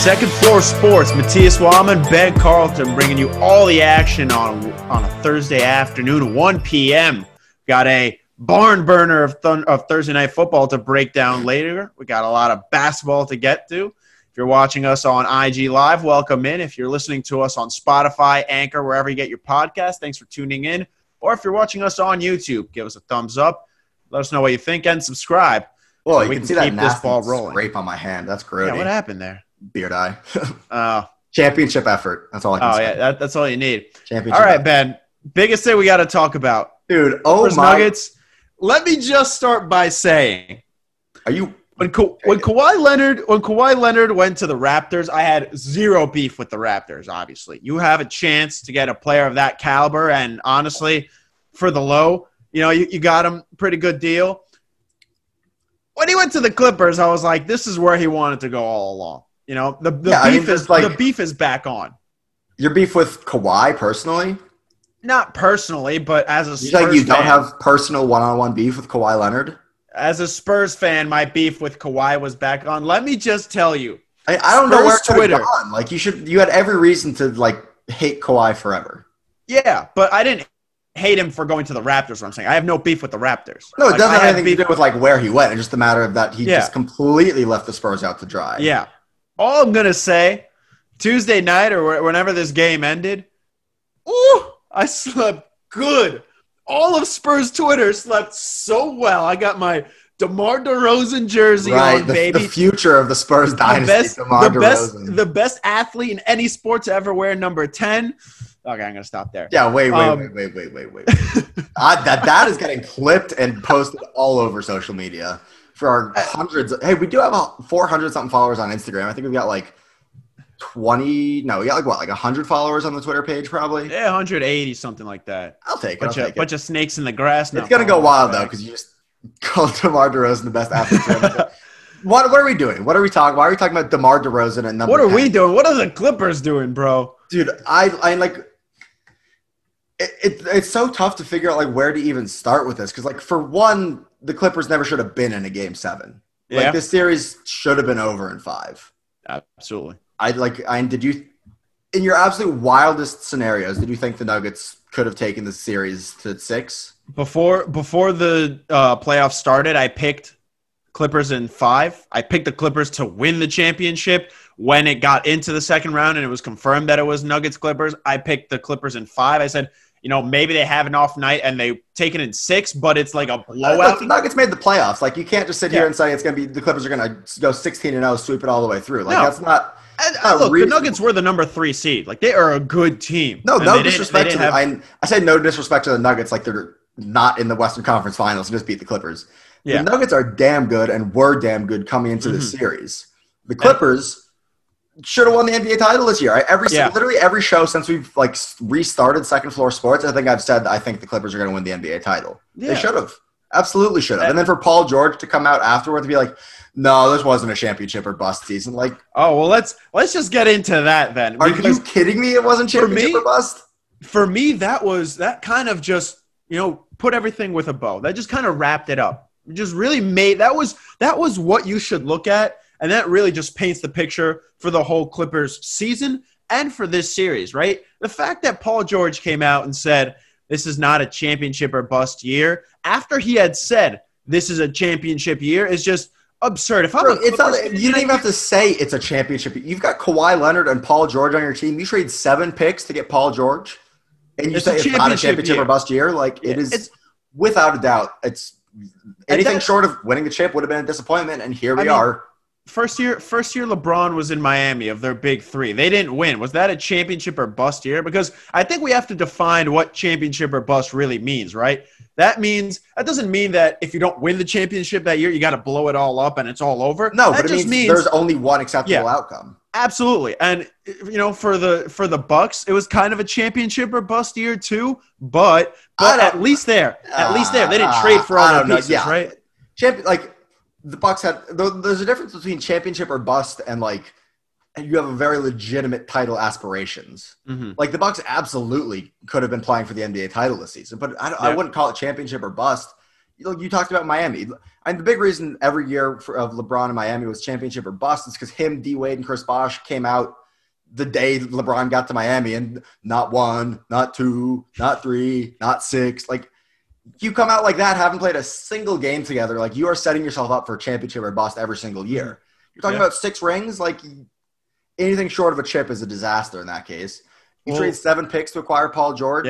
Second Floor Sports, Matthias Wamann, Ben Carlton, bringing you all the action on a Thursday afternoon, 1 p.m. Got a barn burner of Thursday Night Football to break down later. We got a lot of basketball to get to. If you're watching us on IG Live, welcome in. If you're listening to us on Spotify, Anchor, wherever you get your podcast, thanks for tuning in. Or if you're watching us on YouTube, give us a thumbs up. Let us know what you think and subscribe. Well, you can see that nasty scrape on my hand. That's great. Yeah, what happened there? Beard eye. Championship effort. That's all I can say. Oh, yeah, that's all you need. Championship effort. All right, Ben. Biggest thing we got to talk about. Dude, Nuggets. Let me just start by saying. When Kawhi Leonard went to the Raptors, I had zero beef with the Raptors, obviously. You have a chance to get a player of that caliber, and honestly, for the low, you got him pretty good deal. When he went to the Clippers, I was like, this is where he wanted to go all along. The beef is back on. Your beef with Kawhi personally? Not personally, but as a Spurs fan. You don't have personal one-on-one beef with Kawhi Leonard? As a Spurs fan, my beef with Kawhi was back on. Let me just tell you. I don't know where it could have gone. You had every reason to hate Kawhi forever. Yeah, but I didn't hate him for going to the Raptors, what I'm saying. I have no beef with the Raptors. No, it doesn't have anything to do with where he went. It's just a matter of that he just completely left the Spurs out to dry. Yeah. All I'm going to say, Tuesday night or whenever this game ended, ooh, I slept good. All of Spurs Twitter slept so well. I got my DeMar DeRozan jersey on, baby. The future of the Spurs dynasty, DeMar DeRozan. The best athlete in any sport to ever wear number 10. Okay, I'm going to stop there. Yeah, wait. That is getting clipped and posted all over social media for our hundreds. Hey, we do have 400-something followers on Instagram. I think we've got 20 – no, we got 100 followers on the Twitter page probably? Yeah, 180, something like that. I'll take it. Bunch of snakes in the grass. It's going to go wild though because you just called DeMar DeRozan the best athlete ever. What are we doing? What are we talking – why are we talking about DeMar DeRozan at number 10? What are we doing? What are the Clippers doing, bro? Dude, I it's so tough to figure out where to even start with this because for one, the Clippers never should have been in a game 7. Yeah. This series should have been over in 5. Absolutely. In your absolute wildest scenarios, did you think the Nuggets could have taken the series to 6? Before the playoffs started, I picked Clippers in 5. I picked the Clippers to win the championship. When it got into the second round and it was confirmed that it was Nuggets-Clippers, I picked the Clippers in 5. I said, maybe they have an off night and they take it in 6, but it's a blowout. The Nuggets made the playoffs. You can't just sit here and say it's going to be the Clippers are going to go 16-0, sweep it all the way through. That's not. The Nuggets were the number 3 seed. They are a good team. No, no disrespect to them. I say no disrespect to the Nuggets. They're not in the Western Conference Finals and just beat the Clippers. Yeah. The Nuggets are damn good and were damn good coming into this series. The Clippers should have won the NBA title this year. Literally every show since we've restarted Second Floor Sports, I think I've said that I think the Clippers are going to win the NBA title. Yeah. They should have. Absolutely should have. And then for Paul George to come out afterward and be no, this wasn't a championship or bust season. Oh, well, let's just get into that then. Are you kidding me? It wasn't championship or bust? For me, that kind of just, put everything with a bow. That just kind of wrapped it up. It just really that was what you should look at. And that really just paints the picture for the whole Clippers season and for this series, right? The fact that Paul George came out and said, this is not a championship or bust year, after he had said, this is a championship year, is just absurd. You don't even have to say it's a championship. You've got Kawhi Leonard and Paul George on your team. You trade 7 picks to get Paul George, and you say it's not a championship or bust year. It is, without a doubt, it's anything short of winning the chip would have been a disappointment, and here we are. First year LeBron was in Miami of their big 3. They didn't win. Was that a championship or bust year? Because I think we have to define what championship or bust really means, right? That doesn't mean that if you don't win the championship that year, you got to blow it all up and it's all over. No, but it just means there's only one acceptable outcome. Absolutely. And, for the Bucks, it was kind of a championship or bust year too, but at least there, they didn't trade for all the pieces, right? The Bucks had – there's a difference between championship or bust and, you have a very legitimate title aspirations. Mm-hmm. The Bucks absolutely could have been playing for the NBA title this season, but I wouldn't call it championship or bust. you talked about Miami. And the big reason every year of LeBron in Miami was championship or bust is because him, D. Wade, and Chris Bosh came out the day LeBron got to Miami, and not one, not two, not three, not six. Like, you come out like that, haven't played a single game together. Like, you are setting yourself up for a championship or bust every single year. You're talking about six rings. Like, anything short of a chip is a disaster in that case. You trade 7 picks to acquire Paul George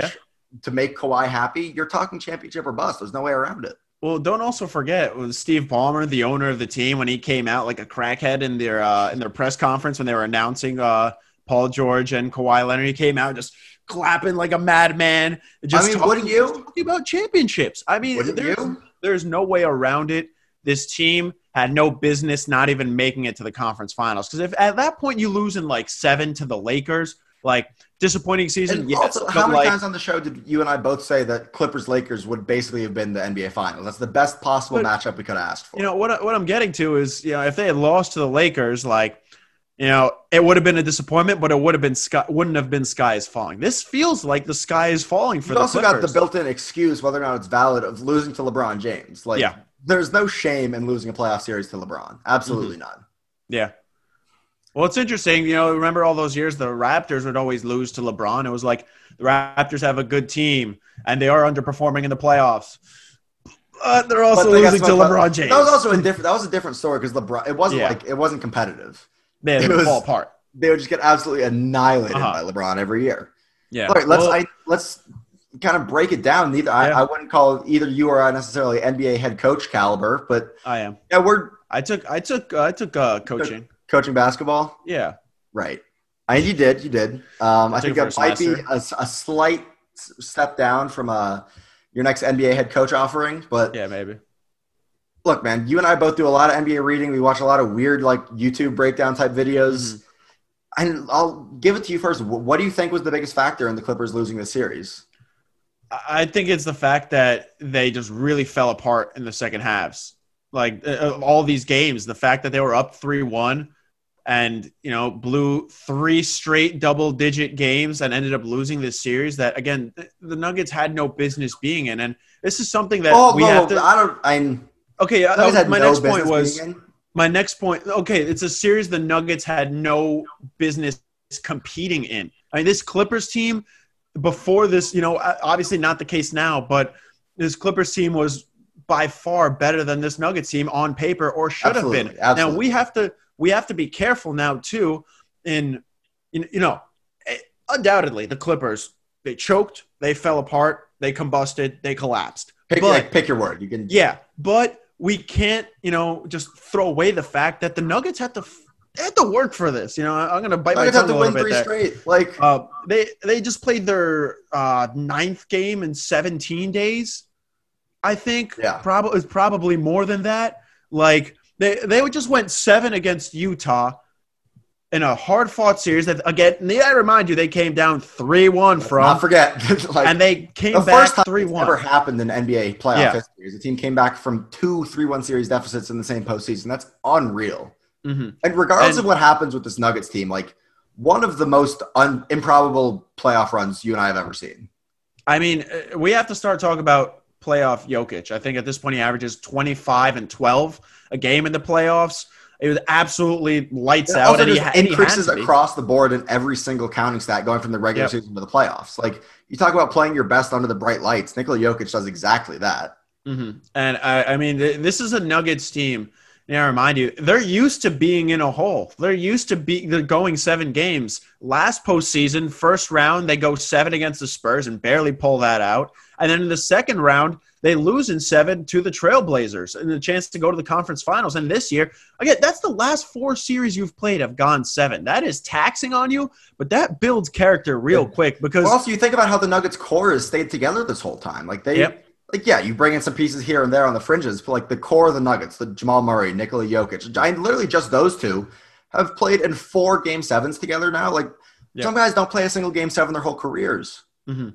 to make Kawhi happy. You're talking championship or bust. There's no way around it. Well, don't also forget Steve Ballmer, the owner of the team, when he came out like a crackhead in their press conference when they were announcing Paul George and Kawhi Leonard. He came out just clapping like a madman. Talking about championships. I mean, there's no way around it. This team had no business not even making it to the conference finals. Because if at that point you lose in like 7 to the Lakers, like, disappointing season, and yes. Also, how many times on the show did you and I both say that Clippers-Lakers would basically have been the NBA Finals? That's the best possible matchup we could have asked for. You know, what I'm getting to is, you know, if they had lost to the Lakers, like, you know, it would have been a disappointment, but it would have been wouldn't have been sky is falling. This feels like the sky is falling for the Clippers. You've also got the built-in excuse, whether or not it's valid, of losing to LeBron James. Like, there's no shame in losing a playoff series to LeBron. Absolutely none. Yeah. Well, it's interesting. You know, remember all those years the Raptors would always lose to LeBron. It was like the Raptors have a good team and they are underperforming in the playoffs. But they're also losing to LeBron James. That was also a different story because LeBron. It wasn't like it wasn't competitive. They would fall apart. They would just get absolutely annihilated by LeBron every year. Yeah. All right, let's kind of break it down. I wouldn't call either you or I necessarily NBA head coach caliber, but I am. Yeah, I took coaching. Coaching basketball? Yeah. Right. You did. I think that might be a slight step down from your next NBA head coach offering. But yeah, maybe. Look, man, you and I both do a lot of NBA reading. We watch a lot of weird, like, YouTube breakdown type videos. Mm-hmm. And I'll give it to you first. What do you think was the biggest factor in the Clippers losing this series? I think it's the fact that they just really fell apart in the second halves. Like, all these games, the fact that they were up 3-1. And, you know, blew 3 straight double-digit games and ended up losing this series that, again, the Nuggets had no business being in. And this is something that my next point was, it's a series the Nuggets had no business competing in. I mean, this Clippers team before this, you know, obviously not the case now, but this Clippers team was by far better than this Nuggets team on paper or should have been. Absolutely. Now, we have to be careful now too. You know, undoubtedly the Clippers, they choked, they fell apart, they combusted, they collapsed. Pick your word. You can. Yeah, but we can't, you know, just throw away the fact that the Nuggets had to work for this. You know, I'm gonna bite my tongue a little bit there. Nuggets have to win 3 straight. Like they just played their 9th game in 17 days. I think probably more than that. Like. They just went 7 against Utah in a hard-fought series. That, again, need I remind you, they came down 3-1 from. Not forget. Like, and they came back 3-1. The first time it's ever happened in NBA playoff history. The team came back from 2 3-1 series deficits in the same postseason. That's unreal. Mm-hmm. And regardless of what happens with this Nuggets team, like, one of the most improbable playoff runs you and I have ever seen. I mean, we have to start talking about playoff Jokic. I think at this point he averages 25 and 12 a game in the playoffs. It was absolutely lights out. Also, increases across the board in every single counting stat going from the regular season to the playoffs. Like, you talk about playing your best under the bright lights. Nikola Jokic does exactly that. Mm-hmm. And I mean, this is a Nuggets team. And I remind you, they're used to being in a hole. They're used to they're going 7 games. Last postseason, first round, they go 7 against the Spurs and barely pull that out. And then in the second round, they lose in 7 to the Trailblazers and the chance to go to the conference finals. And this year, again, that's the last 4 series you've played have gone 7. That is taxing on you, but that builds character real quick. Because also, you think about how the Nuggets core has stayed together this whole time. Like they. Yep. Like, yeah, you bring in some pieces here and there on the fringes, but, like, the core of the Nuggets, the Jamal Murray, Nikola Jokic, literally just those two have played in 4 Game 7s together now. Like, some guys don't play a single Game 7 their whole careers. Mm-hmm.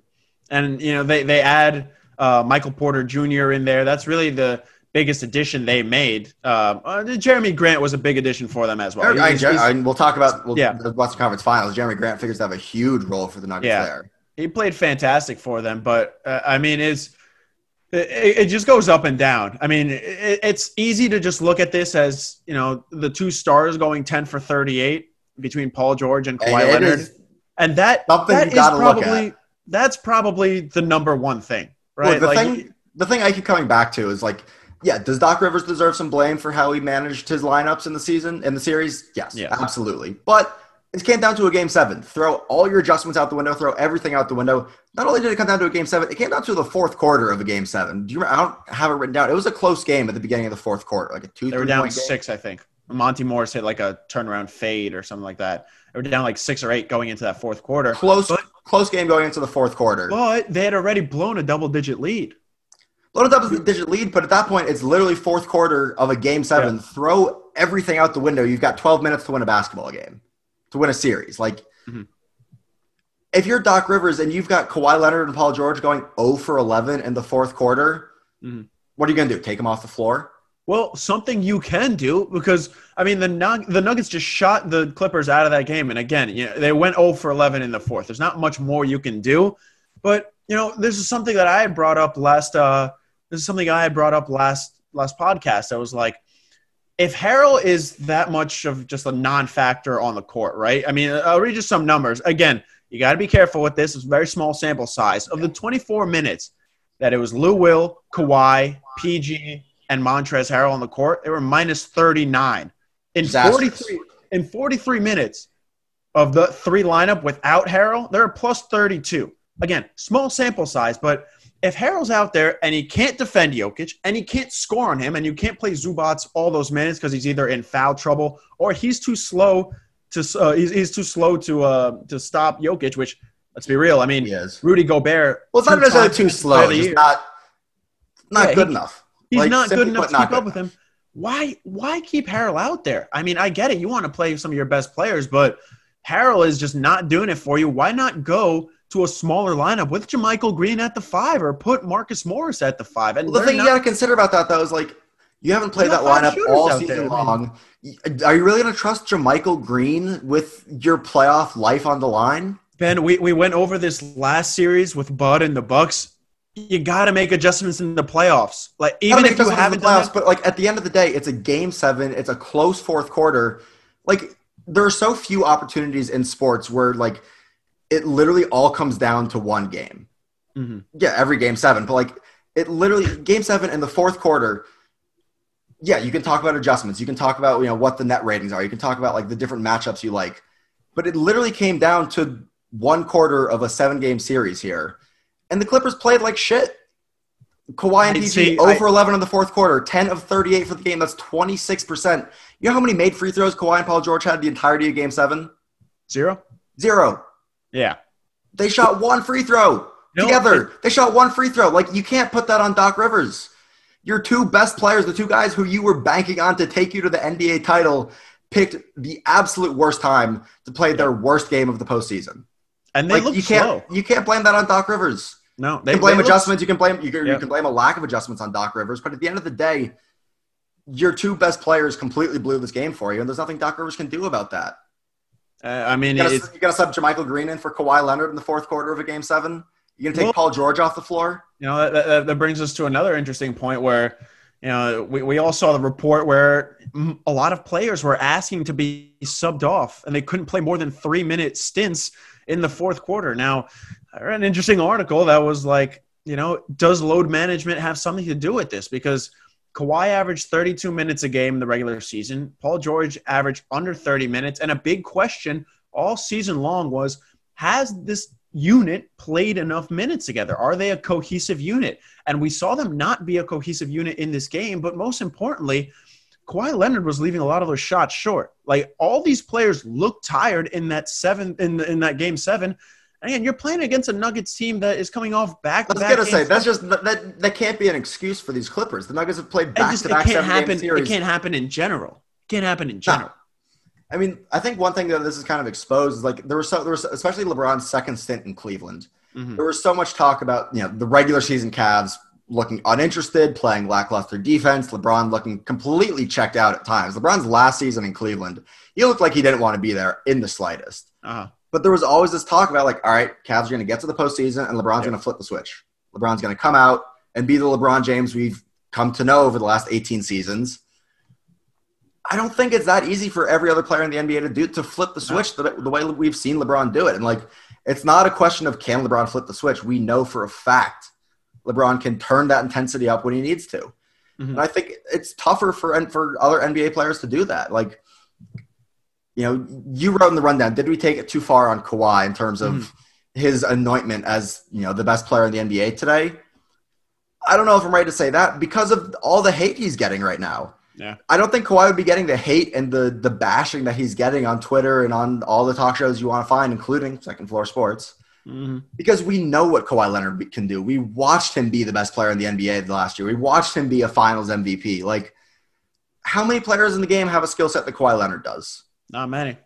And, you know, they add Michael Porter Jr. in there. That's really the biggest addition they made. Jerami Grant was a big addition for them as well. We'll talk about the Western Conference Finals. Jerami Grant figures to have a huge role for the Nuggets there. He played fantastic for them, but, I mean, it's – It just goes up and down. I mean, it's easy to just look at this as, you know, the two stars going 10 for 38 between Paul George and Kawhi Leonard. And that is probably – that's probably the number one thing, right? Well, the thing I keep coming back to is, like, yeah, does Doc Rivers deserve some blame for how he managed his lineups in the season, in the series? Yes, yeah. Absolutely. But it came down to a Game 7. Throw all your adjustments out the window. Throw everything out the window. Not only did it come down to a Game 7, it came down to the fourth quarter of a Game 7. I don't have it written down. It was a close game at the beginning of the fourth quarter, like a 2-3 They were down 6, I think. Monty Morris hit like a turnaround fade or something like that. They were down like 6 or 8 going into that fourth quarter. Close game going into the fourth quarter. But they had already blown a double-digit lead. Blown a double-digit lead, but at that point, it's literally fourth quarter of a Game 7. Yeah. Throw everything out the window. You've got 12 minutes to win a basketball game, to win a series. Like, mm-hmm. If you're Doc Rivers and you've got Kawhi Leonard and Paul George going 0 for 11 in the fourth quarter, mm-hmm. What are you going to do? Take them off the floor? Well, something you can do, because, I mean, the Nuggets just shot the Clippers out of that game. And again, you know, they went 0 for 11 in the fourth. There's not much more you can do. But, you know, this is something that I brought up last podcast. I was like, if Harrell is that much of just a non-factor on the court, right? I mean, I'll read you some numbers. Again, you got to be careful with this. It's a very small sample size. Of the 24 minutes that it was Lou Will, Kawhi, PG, and Montrezl Harrell on the court, they were minus 39. In 43 minutes of the three lineup without Harrell, they're plus 32. Again, small sample size, but if Harrell's out there and he can't defend Jokic and he can't score on him and you can't play Zubats all those minutes because he's either in foul trouble or he's too slow to stop Jokic, which, let's be real, I mean, Rudy Gobert. Well, it's not necessarily too slow. He's not good enough. He's not good enough to keep up with him. Why keep Harrell out there? I mean, I get it. You want to play some of your best players, but Harrell is just not doing it for you. Why not go to a smaller lineup with Jermichael Green at the 5 or put Marcus Morris at the 5? And well, the thing you got to consider about that, though, is, like, you haven't played that lineup all season long. Are you really going to trust Jermichael Green with your playoff life on the line? Ben, we went over this last series with Bud and the Bucks. You got to make adjustments in the playoffs. Like, even if you haven't done that, but, like, at the end of the day, it's a Game 7. It's a close fourth quarter. Like, there are so few opportunities in sports where, like, it literally all comes down to one game. Mm-hmm. Yeah, every Game 7. But, like, it literally – Game 7 in the fourth quarter, yeah, you can talk about adjustments. You can talk about, you know, what the net ratings are. You can talk about, like, the different matchups you like. But it literally came down to one quarter of a 7-game series here. And the Clippers played like shit. Kawhi and PG, 0 for 11 in the fourth quarter, 10 of 38 for the game. That's 26%. You know how many made free throws Kawhi and Paul George had the entirety of Game 7? Zero. Yeah. They shot one free throw together. They shot one free throw. Like, you can't put that on Doc Rivers. Your two best players, the two guys who you were banking on to take you to the NBA title, picked the absolute worst time to play their worst game of the postseason. And they look slow. You can't blame that on Doc Rivers. No, you can blame adjustments. You can blame a lack of adjustments on Doc Rivers. But at the end of the day, your two best players completely blew this game for you, and there's nothing Doc Rivers can do about that. I mean, you're going to sub Jermichael Green in for Kawhi Leonard in the fourth quarter of a Game 7. You're going to take Paul George off the floor. You know, that brings us to another interesting point where, you know, we all saw the report where a lot of players were asking to be subbed off, and they couldn't play more than 3-minute stints in the fourth quarter. Now, I read an interesting article that was like, you know, does load management have something to do with this? Because Kawhi averaged 32 minutes a game in the regular season. Paul George averaged under 30 minutes. And a big question all season long was, has this unit played enough minutes together? Are they a cohesive unit? And we saw them not be a cohesive unit in this game. But most importantly, Kawhi Leonard was leaving a lot of those shots short. Like, all these players looked tired in that Game 7. And again, you're playing against a Nuggets team that is coming off back-to-back. I was gonna say that can't be an excuse for these Clippers. The Nuggets have played back-to-back 7-game series. It can't happen in general. I mean, I think one thing that this is kind of exposed is, like, there was especially LeBron's second stint in Cleveland. Mm-hmm. There was so much talk about, you know, the regular season Cavs looking uninterested, playing lackluster defense, LeBron looking completely checked out at times. LeBron's last season in Cleveland, he looked like he didn't want to be there in the slightest. Uh-huh. But there was always this talk about, like, all right, Cavs are going to get to the postseason, and LeBron's going to flip the switch. LeBron's going to come out, and be the LeBron James we've come to know over the last 18 seasons, I don't think it's that easy for every other player in the NBA to do to flip the switch the way we've seen LeBron do it. And like, it's not a question of can LeBron flip the switch. We know for a fact LeBron can turn that intensity up when he needs to. Mm-hmm. And I think it's tougher for other NBA players to do that. Like, you know, you wrote in the rundown, did we take it too far on Kawhi in terms of his anointment as, you know, the best player in the NBA today? I don't know if I'm ready to say that because of all the hate he's getting right now. Yeah. I don't think Kawhi would be getting the hate and the bashing that he's getting on Twitter and on all the talk shows you want to find, including Second Floor Sports, because we know what Kawhi Leonard can do. We watched him be the best player in the NBA the last year. We watched him be a finals MVP. Like, how many players in the game have a skill set that Kawhi Leonard does? Not many.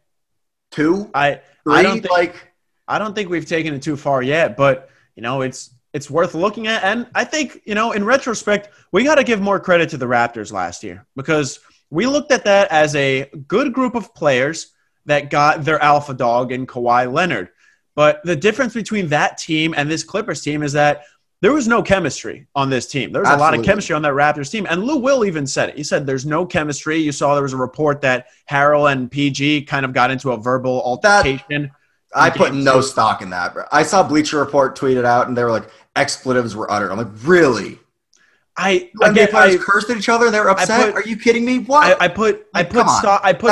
Two? Three? I don't think we've taken it too far yet, but, you know, it's worth looking at. And I think, you know, in retrospect, we got to give more credit to the Raptors last year because we looked at that as a good group of players that got their alpha dog in Kawhi Leonard. But the difference between that team and this Clippers team is that there was no chemistry on this team. There was a lot of chemistry on that Raptors team. And Lou Will even said it. He said there's no chemistry. You saw there was a report that Harrell and PG kind of got into a verbal altercation. I put no stock in that, bro. I saw Bleacher Report tweeted out, and they were like, expletives were uttered. I'm like, really? I cursed at each other. They were upset. Are you kidding me? What? I put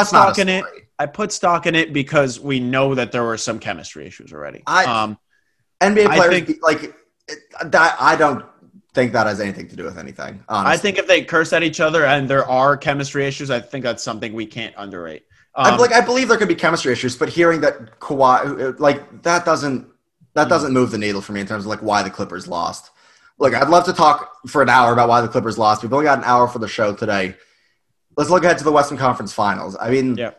stock in it. I put stock in it because we know that there were some chemistry issues already. NBA players I don't think that has anything to do with anything. Honestly. I think if they curse at each other and there are chemistry issues, I think that's something we can't underrate. I believe there could be chemistry issues, but hearing that Kawhi, like, that doesn't move the needle for me in terms of like why the Clippers lost. Look, I'd love to talk for an hour about why the Clippers lost. We've only got an hour for the show today. Let's look ahead to the Western Conference Finals. I mean,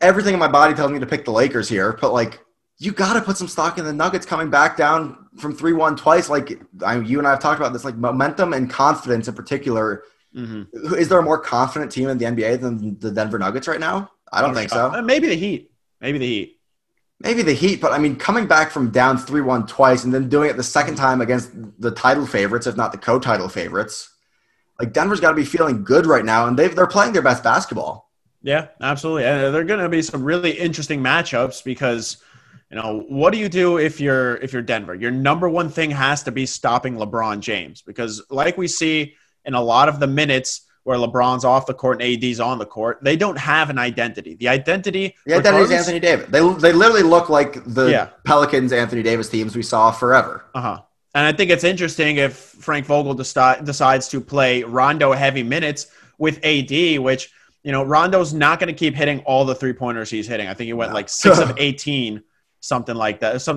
everything in my body tells me to pick the Lakers here, but like, you got to put some stock in the Nuggets coming back down from 3-1 twice. Like, you and I have talked about this, like, momentum and confidence in particular. Mm-hmm. Is there a more confident team in the NBA than the Denver Nuggets right now? I don't think so. Maybe the Heat. But, I mean, coming back from down 3-1 twice and then doing it the second time against the title favorites, if not the co-title favorites, like, Denver's got to be feeling good right now, and they're playing their best basketball. Yeah, absolutely. And there are going to be some really interesting matchups because – you know, what do you do if you're Denver? Your number one thing has to be stopping LeBron James because, like we see in a lot of the minutes where LeBron's off the court and AD's on the court, they don't have an identity. The identity is Anthony Davis. They literally look like the Pelicans, Anthony Davis teams we saw forever. And I think it's interesting if Frank Vogel decides to play Rondo heavy minutes with AD, which, you know, Rondo's not going to keep hitting all the three-pointers he's hitting. I think he went like 6 of 18. Something like that. 8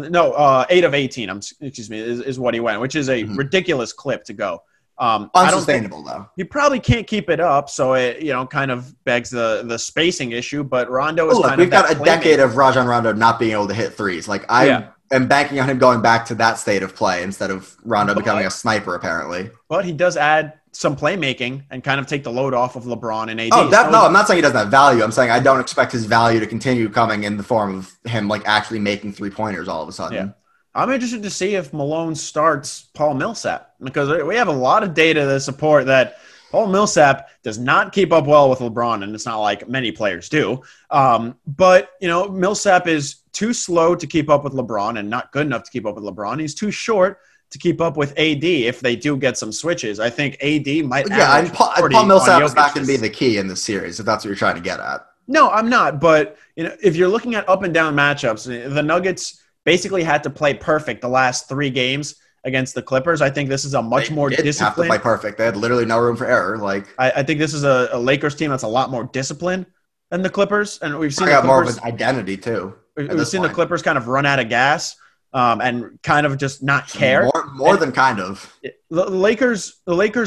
of 18, is what he went, which is a ridiculous clip to go. Unsustainable, though. He probably can't keep it up, so it, you know, kind of begs the spacing issue, but Rondo is kind of that playmaker. We've got a decade of Rajon Rondo not being able to hit threes. Like, I am banking on him going back to that state of play instead of Rondo becoming a sniper, apparently. But he does add some playmaking and kind of take the load off of LeBron and AD. I'm not saying he doesn't have value. I'm saying I don't expect his value to continue coming in the form of him like actually making three-pointers all of a sudden. Yeah. I'm interested to see if Malone starts Paul Millsap because we have a lot of data to support that Paul Millsap does not keep up well with LeBron, and it's not like many players do. But, you know, Millsap is too slow to keep up with LeBron and not good enough to keep up with LeBron. He's too short to keep up with AD if they do get some switches. I think AD might average 40 on Jokic. Paul Millsap is not going to be the key in this series, if that's what you're trying to get at. No, I'm not. But, you know, if you're looking at up and down matchups, the Nuggets basically had to play perfect the last three games against the Clippers. I think this is a much more disciplined. They didn't have to play perfect. They had literally no room for error. Like, I think this is a Lakers team that's a lot more disciplined than the Clippers, and we've seen more of an identity too. We've seen the Clippers kind of run out of gas. And kind of just not care. More than kind of. The Lakers,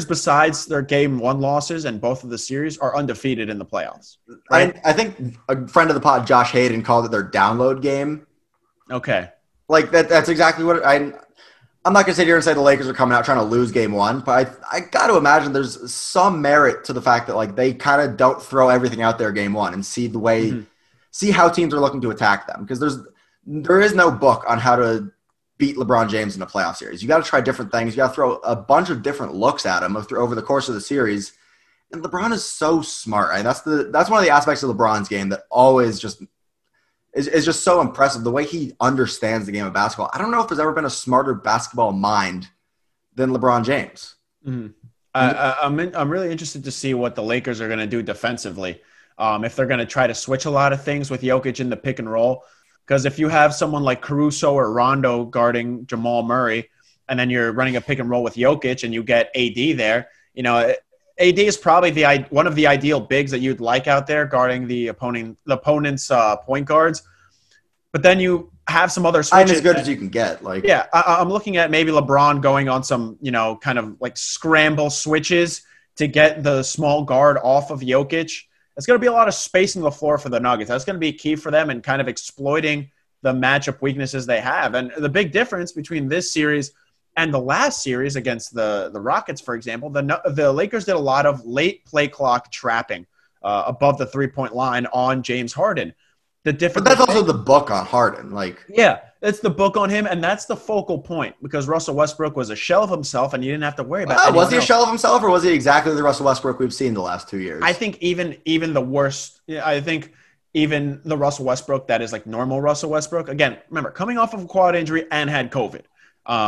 besides their game one losses and both of the series, are undefeated in the playoffs. Right? I think a friend of the pod, Josh Hayden, called it their download game. Okay. Like, that's exactly what – I'm not going to sit here and say the Lakers are coming out trying to lose game one, but I got to imagine there's some merit to the fact that, like, they kind of don't throw everything out there game one and see the way – see how teams are looking to attack them because there is no book on how to beat LeBron James in a playoff series. You got to try different things. You got to throw a bunch of different looks at him over the course of the series. And LeBron is so smart. Right? That's one of the aspects of LeBron's game that always just is just so impressive. The way he understands the game of basketball. I don't know if there's ever been a smarter basketball mind than LeBron James. Mm-hmm. I'm really interested to see what the Lakers are going to do defensively. If they're going to try to switch a lot of things with Jokic in the pick and roll. Because if you have someone like Caruso or Rondo guarding Jamal Murray, and then you're running a pick and roll with Jokic and you get AD there, you know, AD is probably one of the ideal bigs that you'd like out there guarding the opponent's point guards. But then you have some other switches. I'm as good as you can get. Like, yeah, I'm looking at maybe LeBron going on some, you know, kind of like scramble switches to get the small guard off of Jokic. It's going to be a lot of spacing the floor for the Nuggets. That's going to be key for them and kind of exploiting the matchup weaknesses they have. And the big difference between this series and the last series against the Rockets, for example, the Lakers did a lot of late play clock trapping above the three-point line on James Harden. But that's also the book on Harden. Like, yeah, that's the book on him, and that's the focal point because Russell Westbrook was a shell of himself, and you didn't have to worry about it. Was he a shell of himself, or was he exactly the Russell Westbrook we've seen the last 2 years? I think even the worst. I think even the Russell Westbrook that is like normal Russell Westbrook. Again, remember coming off of a quad injury and had COVID.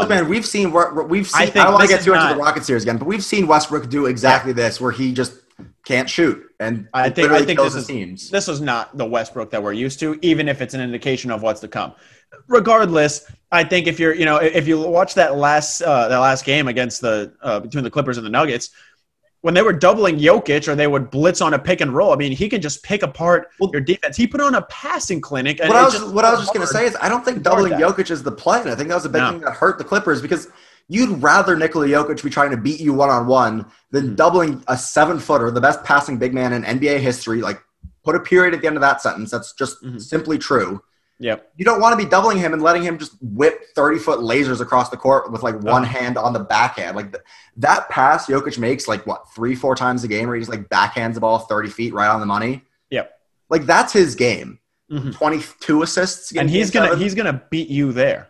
Man, we've seen. I don't want to get too into the Rockets series again, but we've seen Westbrook do exactly this, where he just can't shoot. And I think this is not the Westbrook that we're used to, even if it's an indication of what's to come. Regardless, I think if you watch that last game against between the Clippers and the Nuggets, when they were doubling Jokic or they would blitz on a pick and roll, I mean, he can just pick apart your defense. He put on a passing clinic. And what I was just going to say is I don't think doubling Jokic is the plan. I think that was a big thing that hurt the Clippers because you'd rather Nikola Jokic be trying to beat you one-on-one than doubling a 7-footer, the best passing big man in NBA history. Like, put a period at the end of that sentence. That's just simply true. Yep. You don't want to be doubling him and letting him just whip 30-foot lasers across the court with, like, one hand on the backhand. Like, that pass Jokic makes, like, what, 3-4 times a game where he just, like, backhands the ball 30 feet right on the money? Yep. Like, that's his game. Mm-hmm. 22 assists. And he's gonna beat you there.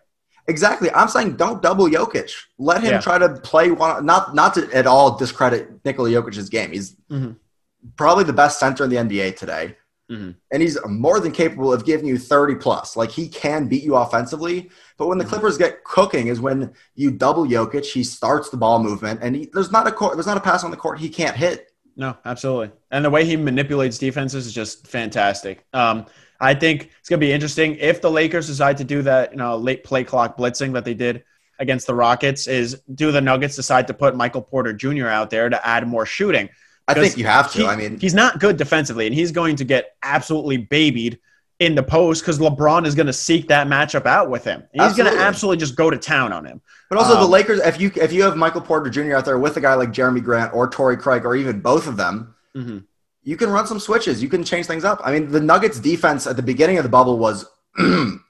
Exactly. I'm saying don't double Jokic. Let him try to play one. Not to at all discredit Nikola Jokic's game. He's probably the best center in the NBA today. Mm-hmm. And he's more than capable of giving you 30 plus. Like, he can beat you offensively. But when the Clippers get cooking is when you double Jokic, he starts the ball movement. And there's not a pass on the court he can't hit. No, absolutely. And the way he manipulates defenses is just fantastic. I think it's going to be interesting if the Lakers decide to do that, you know, late play clock blitzing that they did against the Rockets. Is do the Nuggets decide to put Michael Porter Jr. out there to add more shooting? I think you have to. He's not good defensively, and he's going to get absolutely babied in the post because LeBron is going to seek that matchup out with him. He's going to absolutely just go to town on him. But also the Lakers, if you have Michael Porter Jr. out there with a guy like Jerami Grant or Torrey Craig or even both of them, you can run some switches. You can change things up. I mean, the Nuggets defense at the beginning of the bubble was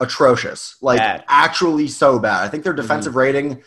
atrocious, like bad. Actually so bad. I think their defensive rating,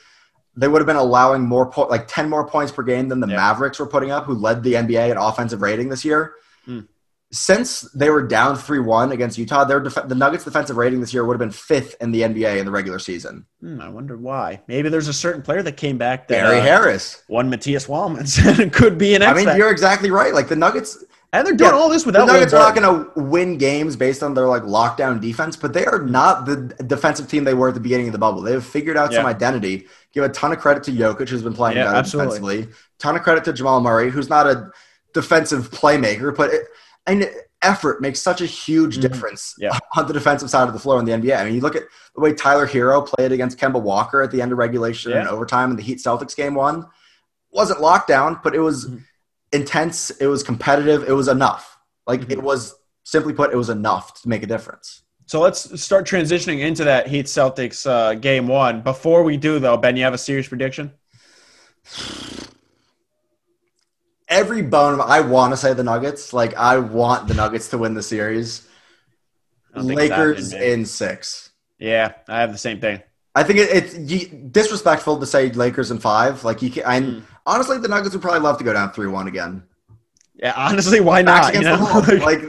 they would have been allowing more, 10 more points per game than the Mavericks were putting up, who led the NBA in offensive rating this year. Mm. Since they were down 3-1 against Utah, the Nuggets' defensive rating this year would have been 5th in the NBA in the regular season. I wonder why. Maybe there's a certain player that came back that Gary Harris won Matthias Wamann. Could be an X. I mean, you're exactly right. Like, the Nuggets, and they're doing all this without. The Nuggets are not going to win games based on their lockdown defense, but they are not the defensive team they were at the beginning of the bubble. They have figured out some identity. Give a ton of credit to Jokic, who's been playing better defensively. Ton of credit to Jamal Murray, who's not a defensive playmaker, but and effort makes such a huge difference on the defensive side of the floor in the NBA. I mean, you look at the way Tyler Herro played against Kemba Walker at the end of regulation and overtime in the Heat Celtics game one. Wasn't lockdown, but it was intense. It was competitive. It was enough. Like, it was, simply put, it was enough to make a difference. So let's start transitioning into that Heat Celtics game one. Before we do, though, Ben, you have a serious prediction? Every bone, I want to say the Nuggets. Like, I want the Nuggets to win the series. Lakers in 6. Yeah, I have the same thing. I think it's disrespectful to say Lakers in 5. Like, you can, honestly, the Nuggets would probably love to go down 3-1 again. Yeah, honestly, why not? You know? Like,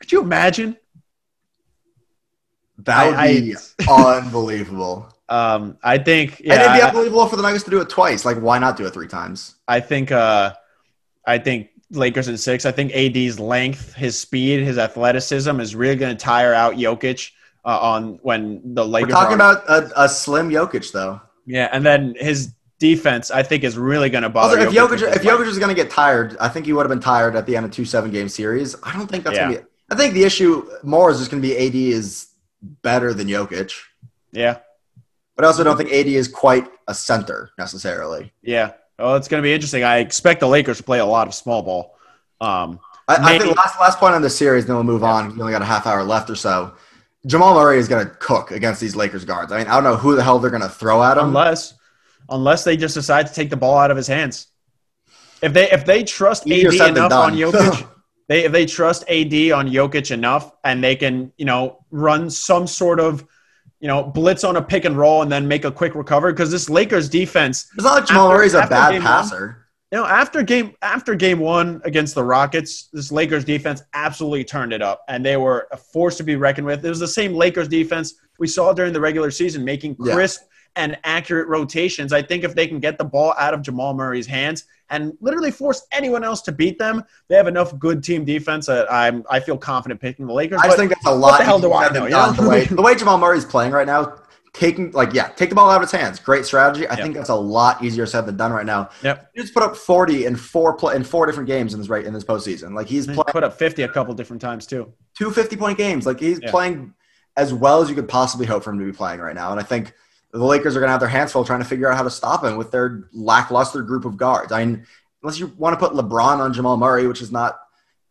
could you imagine? That would be unbelievable. I think, yeah, and it'd be unbelievable for the Nuggets to do it twice. Like, why not do it three times? I think Lakers in six. I think AD's length, his speed, his athleticism is really going to tire out Jokic on when the Lakers. We're talking about a slim Jokic, though. Yeah, and then his defense, I think, is really going to bother. Also, if Jokic is going to get tired, I think he would have been tired at the end of 2 7-game series. I don't think that's going to be. I think the issue more is just going to be AD is better than Jokic. Yeah. But I also don't think AD is quite a center necessarily. Yeah. Well, it's going to be interesting. I expect the Lakers to play a lot of small ball. I think last point on the series, then we'll move on. We only got a half hour left or so. Jamal Murray is going to cook against these Lakers guards. I mean, I don't know who the hell they're going to throw at him. Unless they just decide to take the ball out of his hands. If they trust AD enough on Jokic, if they trust AD on Jokic enough and they can, run some sort of blitz on a pick and roll and then make a quick recovery, because this Lakers defense. It's not like Jamal Murray's a bad passer. After game one against the Rockets, this Lakers defense absolutely turned it up, and they were a force to be reckoned with. It was the same Lakers defense we saw during the regular season, making crisp and accurate rotations. I think if they can get the ball out of Jamal Murray's hands and literally force anyone else to beat them, they have enough good team defense that I feel confident picking the Lakers. I just think that's a lot. What the hell do I know? The way Jamal Murray's playing right now, take the ball out of his hands. Great strategy. I think that's a lot easier said than done right now. Yep. He's put up 40 in four different games in this postseason. Like he's put up 50 a couple different times too. 2 50-point games. Like he's playing as well as you could possibly hope for him to be playing right now. And I think the Lakers are going to have their hands full trying to figure out how to stop him with their lackluster group of guards. I mean, unless you want to put LeBron on Jamal Murray, which is not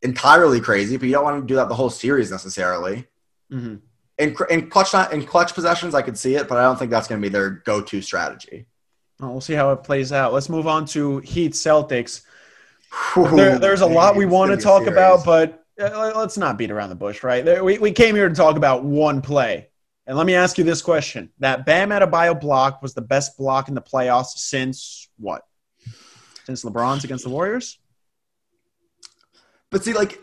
entirely crazy, but you don't want to do that the whole series necessarily. Mm-hmm. In clutch possessions, I could see it, but I don't think that's going to be their go-to strategy. Well, we'll see how it plays out. Let's move on to Heat Celtics. There's a lot we want to talk about, but let's not beat around the bush, right? We came here to talk about one play. And let me ask you this question. That Bam Adebayo block was the best block in the playoffs since what? Since LeBron's against the Warriors? But see, like,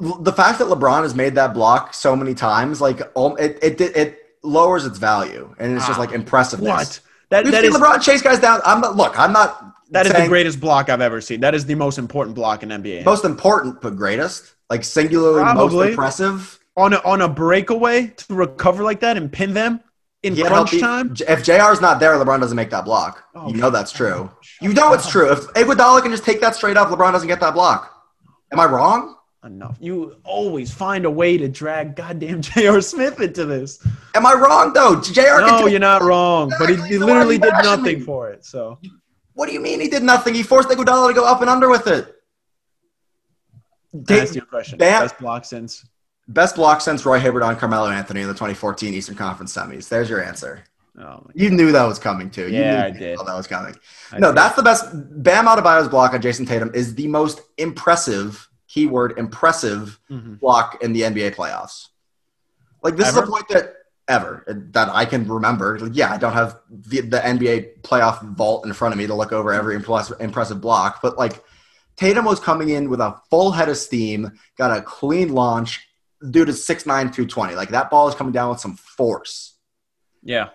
the fact that LeBron has made that block so many times, like, it lowers its value. And it's just, like, impressiveness. What? We've seen LeBron chase guys down. That is the greatest block I've ever seen. That is the most important block in NBA. Most important, but greatest. Like, singularly most impressive. On a breakaway to recover like that and pin them in crunch time? If JR's not there, LeBron doesn't make that block. Oh, you know that's true. You know it's true. If Iguodala can just take that straight up, LeBron doesn't get that block. Am I wrong? Enough. You always find a way to drag goddamn J.R. Smith into this. Am I wrong, though? No, you're not wrong. Exactly. But he literally did nothing for it. So, what do you mean he did nothing? He forced Iguodala to go up and under with it. That's your question. Best block since Roy Hibbert on Carmelo Anthony in the 2014 Eastern Conference semis. There's your answer. Oh, you knew that was coming, too. That's the best. Bam Adebayo's block on Jason Tatum is the most impressive, keyword impressive, block in the NBA playoffs. Like, this is a point that I can remember. Like, I don't have the NBA playoff vault in front of me to look over every impressive block. But, like, Tatum was coming in with a full head of steam, got a clean launch, dude is 6'9", 220. Like, that ball is coming down with some force. Yeah.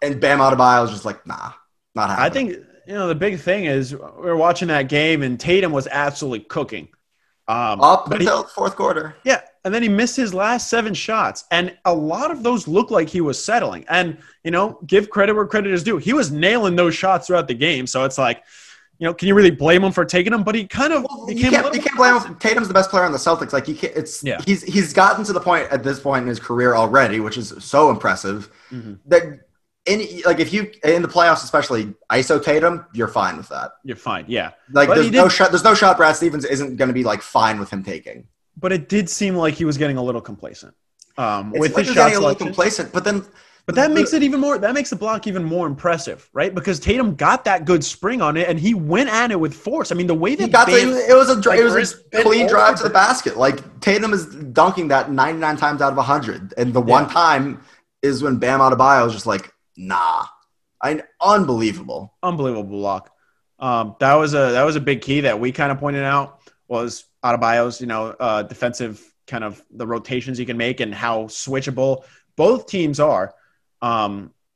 And Bam Adebayo is just like, nah, not happening. I think, the big thing is we were watching that game and Tatum was absolutely cooking. Up until the fourth quarter. Yeah, and then he missed his last 7 shots. And a lot of those looked like he was settling. And, give credit where credit is due. He was nailing those shots throughout the game. So it's like, can you really blame him for taking him? But he kind of you can't blame him. Tatum's the best player on the Celtics. Like he's gotten to the point at this point in his career already, which is so impressive that if you in the playoffs, especially ISO Tatum, you're fine with that. You're fine, yeah. Like there's no shot. Brad Stevens isn't going to be like fine with him taking. But it did seem like he was getting a little complacent. With his shots, a little complacent, but then. But that makes it even more – that makes the block even more impressive, right? Because Tatum got that good spring on it, and he went at it with force. I mean, the way that – it was a clean drive to the basket. Like, Tatum is dunking that 99 times out of 100, and the one time is when Bam Adebayo is just like, nah. Unbelievable. Unbelievable block. That was a big key that we kind of pointed out was Adebayo's, defensive kind of the rotations he can make and how switchable both teams are.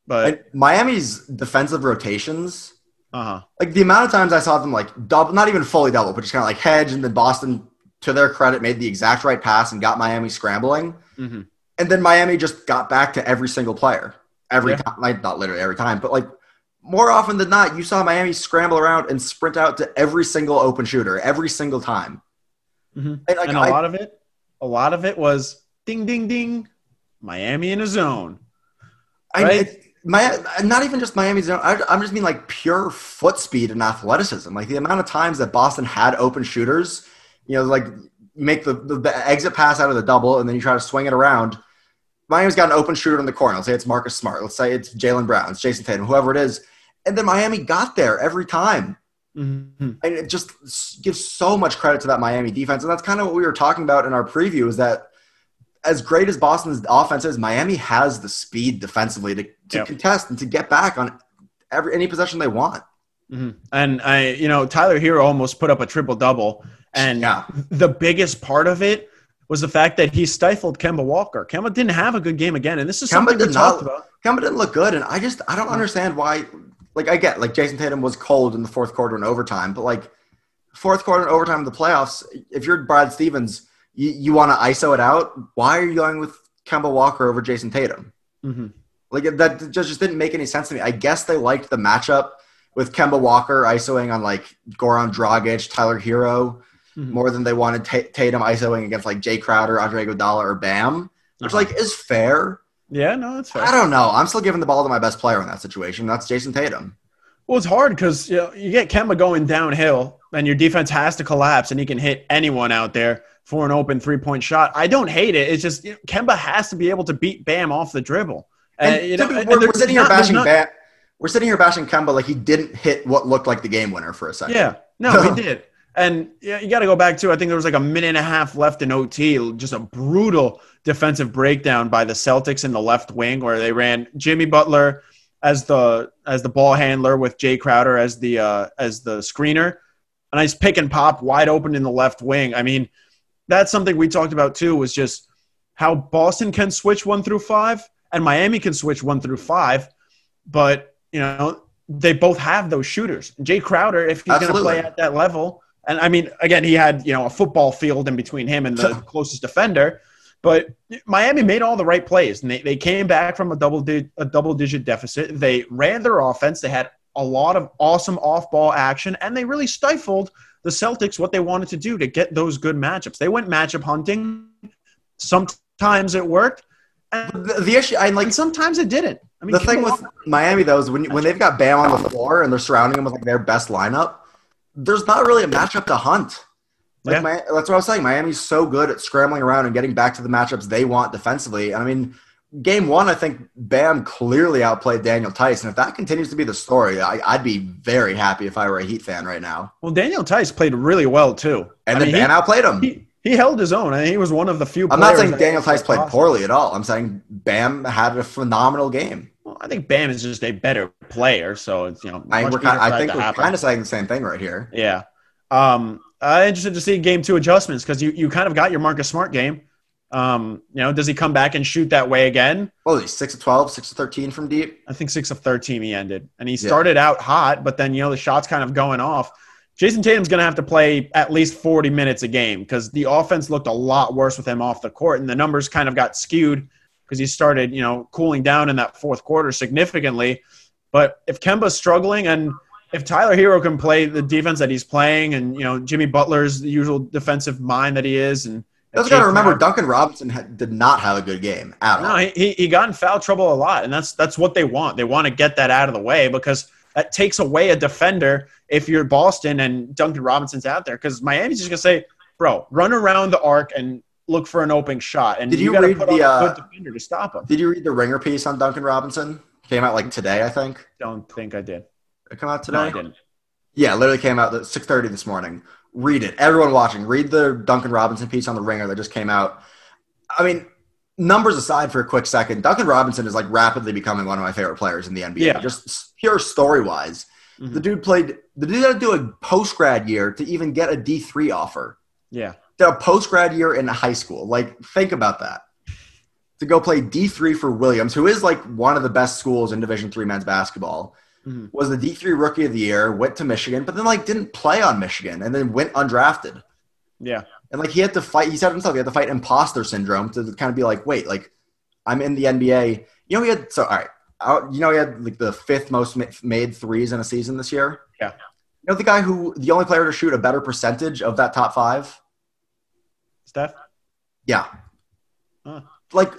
But like, Miami's defensive rotations, like the amount of times I saw them like double, not even fully double, but just kind of like hedge, and then Boston, to their credit, made the exact right pass and got Miami scrambling. Mm-hmm. And then Miami just got back to every single player. Every time, like, not literally every time, but like more often than not, you saw Miami scramble around and sprint out to every single open shooter, every single time. Mm-hmm. And a lot of it was ding, ding, ding, Miami in a zone. Not even just Miami's zone. I'm just mean like pure foot speed and athleticism. Like the amount of times that Boston had open shooters, you know, like make the exit pass out of the double and then you try to swing it around. Miami's got an open shooter in the corner. Let's say it's Marcus Smart. Let's say it's Jaylen Brown. It's Jason Tatum, whoever it is. And then Miami got there every time. Mm-hmm. And it just gives so much credit to that Miami defense. And that's kind of what we were talking about in our preview, is that as great as Boston's offense is, Miami has the speed defensively to contest and to get back on any possession they want. Mm-hmm. And Tyler Herro almost put up a triple-double. And the biggest part of it was the fact that he stifled Kemba Walker. Kemba didn't have a good game again, and this is something we talked about. Kemba didn't look good, and I don't understand why. Like, I get, like, Jason Tatum was cold in the fourth quarter and overtime, but, like, fourth quarter and overtime in the playoffs, if you're Brad Stevens, you want to ISO it out. Why are you going with Kemba Walker over Jason Tatum? Mm-hmm. Like, that just didn't make any sense to me. I guess they liked the matchup with Kemba Walker ISOing on, like, Goran Dragic, Tyler Herro, mm-hmm. more than they wanted Tatum ISOing against like Jay Crowder, Andre Iguodala, or Bam, which like is fair. Yeah, no, that's fair. I don't know. I'm still giving the ball to my best player in that situation. That's Jason Tatum. Well, it's hard because you get Kemba going downhill, and your defense has to collapse, and he can hit anyone out there for an open 3-point shot. I don't hate it. It's just Kemba has to be able to beat Bam off the dribble. We're sitting here bashing Kemba like he didn't hit what looked like the game winner for a second. Yeah, no, he did. And you got to go back to, I think there was like a minute and a half left in OT, just a brutal defensive breakdown by the Celtics in the left wing where they ran Jimmy Butler as the ball handler with Jay Crowder as the screener. A nice pick and pop wide open in the left wing. I mean, that's something we talked about too, was just how Boston can switch 1 through 5 and Miami can switch 1 through 5. But, they both have those shooters. Jay Crowder, if he's going to play at that level – and, I mean, again, he had, a football field in between him and the closest defender. But Miami made all the right plays, and they came back from a double-digit deficit. They ran their offense. They had a lot of awesome off-ball action, and they really stifled the Celtics what they wanted to do to get those good matchups. They went matchup hunting. Sometimes it worked. And the issue, and sometimes it didn't. I mean, the thing with Miami, though, is when they've got Bam on the floor and they're surrounding him with like their best lineup, there's not really a matchup to hunt. That's what I was saying. Miami's so good at scrambling around and getting back to the matchups they want defensively. And I mean, game one, I think Bam clearly outplayed Daniel Tice. And if that continues to be the story, I'd be very happy if I were a Heat fan right now. Well, Daniel Tice played really well too. And Bam outplayed him. He held his own. I mean, he was one of the few players. I'm not saying Daniel Tice played poorly at all. I'm saying Bam had a phenomenal game. I think Bam is just a better player, so it's I think we're kind of saying the same thing right here. Yeah, I'm interested to see game 2 adjustments because you kind of got your Marcus Smart game. Does he come back and shoot that way again? Well, he's 6 of 12, 6 of 13 from deep. I think 6 of 13 he ended, and he started out hot, but then the shots kind of going off. Jason Tatum's going to have to play at least 40 minutes a game because the offense looked a lot worse with him off the court, and the numbers kind of got skewed because he started, cooling down in that fourth quarter significantly. But if Kemba's struggling and if Tyler Herro can play the defense that he's playing and, Jimmy Butler's the usual defensive mind that he is. And that's got to remember, Duncan Robinson did not have a good game at all. No, he got in foul trouble a lot, and that's what they want. They want to get that out of the way because that takes away a defender if you're Boston and Duncan Robinson's out there, because Miami's just going to say, bro, run around the arc and look for an open shot, and you got to put on a good defender to stop him. Did you read the Ringer piece on Duncan Robinson? Came out like today, I think. Don't think I did. Did it come out today? No, I didn't. Yeah, literally came out at 6:30 this morning. Read it. Everyone watching, read the Duncan Robinson piece on the Ringer that just came out. I mean, numbers aside for a quick second, Duncan Robinson is like rapidly becoming one of my favorite players in the NBA. Yeah. Just pure story-wise. Mm-hmm. The dude had to do a post-grad year to even get a D3 offer. Yeah. A post-grad year in high school. Like, think about that. to go play D3 for Williams, who is like one of the best schools in Division III men's basketball, mm-hmm. was the D3 Rookie of the Year, went to Michigan, but then like didn't play on Michigan and then went undrafted. Yeah. And like he had to fight – he said himself he had to fight imposter syndrome to kind of be like, wait, like I'm in the NBA. You know he had – so all right. You know he had like the fifth most made threes in a season this year? Yeah. You know the guy who – the only player to shoot a better percentage of that top five? Steph? Yeah. Huh. Like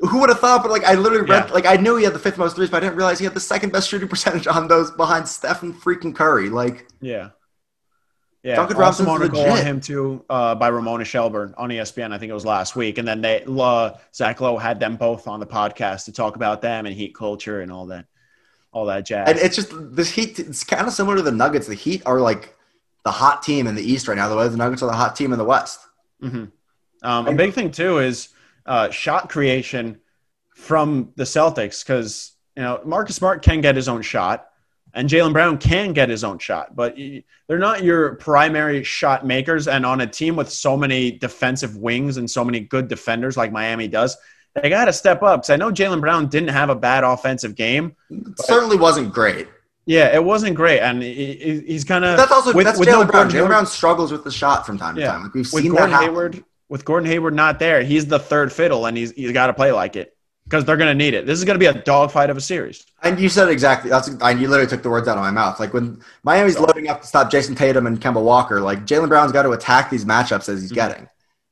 who would have thought? But like I literally read, like I knew he had the fifth most threes, but I didn't realize he had the second best shooting percentage on those behind Steph and freaking Curry. Like yeah, Duncan Robinson legit. On him too by Ramona Shelburne on ESPN. I think it was last week, and then they Zach Lowe had them both on the podcast to talk about them and Heat culture and all that jazz. And it's just this Heat. It's kind of similar to the Nuggets. The Heat are like the hot team in the East right now. The Nuggets are the hot team in the West. Mm-hmm. A big thing too is shot creation from the Celtics because you know Marcus Smart can get his own shot and Jaylen Brown can get his own shot, but they're not your primary shot makers. And on a team with so many defensive wings and so many good defenders like Miami does, they got to step up. So I know Jaylen Brown didn't have a bad offensive game. It certainly wasn't great. Yeah, it wasn't great, and he's kind of. That's also that's Jaylen Brown. Jaylen Brown struggles with the shot from time to time. Like we've seen that happen. With Gordon Hayward not there, he's the third fiddle, and he's got to play like it because they're going to need it. This is going to be a dogfight of a series. And you said exactly. You literally took the words out of my mouth. Like when Miami's loading up to stop Jason Tatum and Kemba Walker, like Jaylen Brown's got to attack these matchups as he's getting.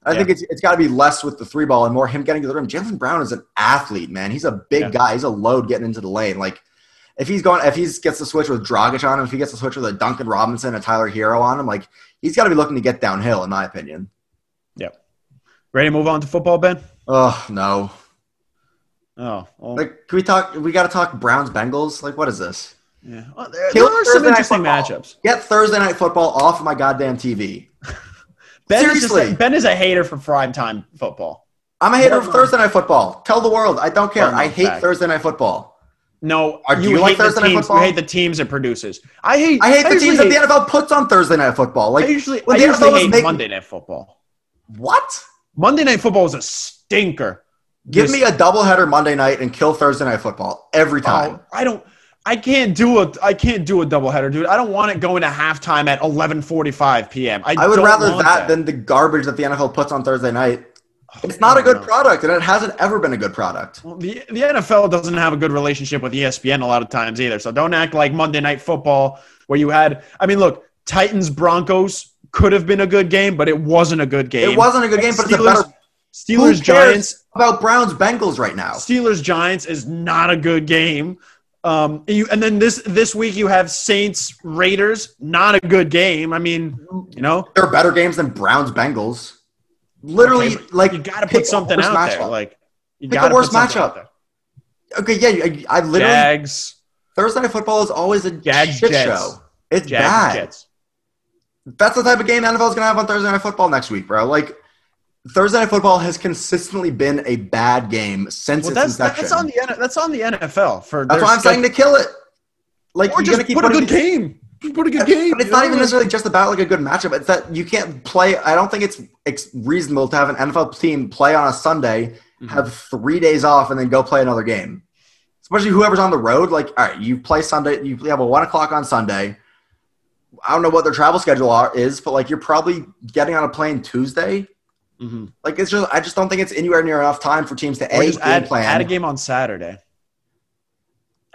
I think it's got to be less with the three ball and more him getting to the rim. Jaylen Brown is an athlete, man. He's a big guy. He's a load getting into the lane. Like if he gets the switch with Dragic on him, if he gets the switch with a Duncan Robinson, a Tyler Herro on him, like he's got to be looking to get downhill, in my opinion. Yep. Ready to move on to football, Ben? Oh, no. Oh. Well. Like, can we talk – we got to talk Browns-Bengals? Like, what is this? Yeah. Well, there are some interesting matchups. Get Thursday Night Football off of my goddamn TV. Seriously. Ben is a hater for primetime football. I'm a hater of Thursday Night Football. Tell the world. I don't care. I hate Thursday Night Football. No, do you like Thursday Night Football? You hate the teams it produces. I hate the teams that the NFL puts on Thursday Night Football. Like, I usually hate Monday Night Football. What? Monday Night Football is a stinker. Give me a doubleheader Monday night and kill Thursday Night Football every time. Oh, I can't do a doubleheader, dude. I don't want it going to halftime at 11:45 p.m. I would rather that than the garbage that the NFL puts on Thursday night. It's not a good product, and it hasn't ever been a good product. Well, the NFL doesn't have a good relationship with ESPN a lot of times either, so don't act like Monday Night Football where you had – I mean, look, Titans-Broncos – could have been a good game, but it wasn't a good game. It wasn't a good game, but Steelers-Giants about Browns-Bengals right now. Steelers-Giants is not a good game. And then this week you have Saints-Raiders, not a good game. I mean, you know. There are better games than Browns-Bengals. Literally, okay, like. You got to put something out there. Like, you got to put something out there. Okay, yeah. I literally. Jags. Thursday Night Football is always a shit show. It's bad. Jets. That's the type of game the NFL is going to have on Thursday Night Football next week, bro. Like, Thursday Night Football has consistently been a bad game since its inception. That's on the NFL. That's why I'm saying to kill it. Like, or just put a good game. Just put a good game. But it's not even necessarily just about, like, a good matchup. It's that you can't play – I don't think it's reasonable to have an NFL team play on a Sunday, mm-hmm. have 3 days off, and then go play another game. Especially whoever's on the road. Like, all right, you play Sunday – you have a 1 o'clock on Sunday – I don't know what their travel schedule is, but, like, you're probably getting on a plane Tuesday. Mm-hmm. Like, it's just – I just don't think it's anywhere near enough time for teams to, plan. Add a game on Saturday.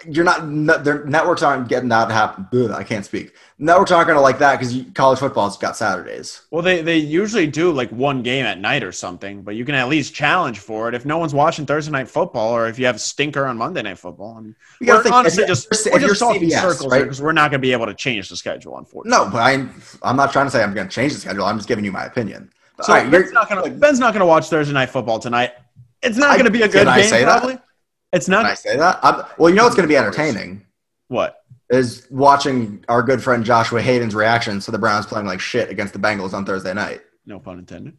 You're not – their networks aren't getting that to happen. Ugh, I can't speak. Networks aren't going to like that because college football's got Saturdays. Well, they usually do, like, one game at night or something, but you can at least challenge for it if no one's watching Thursday Night Football or if you have a stinker on Monday Night Football. I mean, we're just talking CBS, circles because we're not going to be able to change the schedule, unfortunately. No, but I'm not trying to say I'm going to change the schedule. I'm just giving you my opinion. But, so all right, Ben's not going to watch Thursday Night Football tonight. It's not going to be a good game, probably. That? It's not. Can I say that? Well, you know what's going to be entertaining? What? Is watching our good friend Joshua Hayden's reactions to the Browns playing like shit against the Bengals on Thursday night. No pun intended.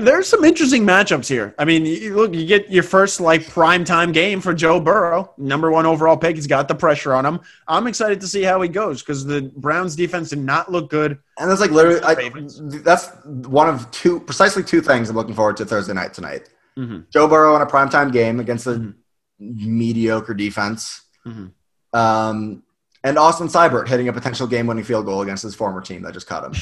There's some interesting matchups here. I mean, you get your first primetime game for Joe Burrow, number one overall pick. He's got the pressure on him. I'm excited to see how he goes because the Browns defense did not look good. And that's that's one of precisely two things I'm looking forward to Thursday night tonight. Mm-hmm. Joe Burrow in a primetime game against a mediocre defense, and Austin Seibert hitting a potential game-winning field goal against his former team that just caught him.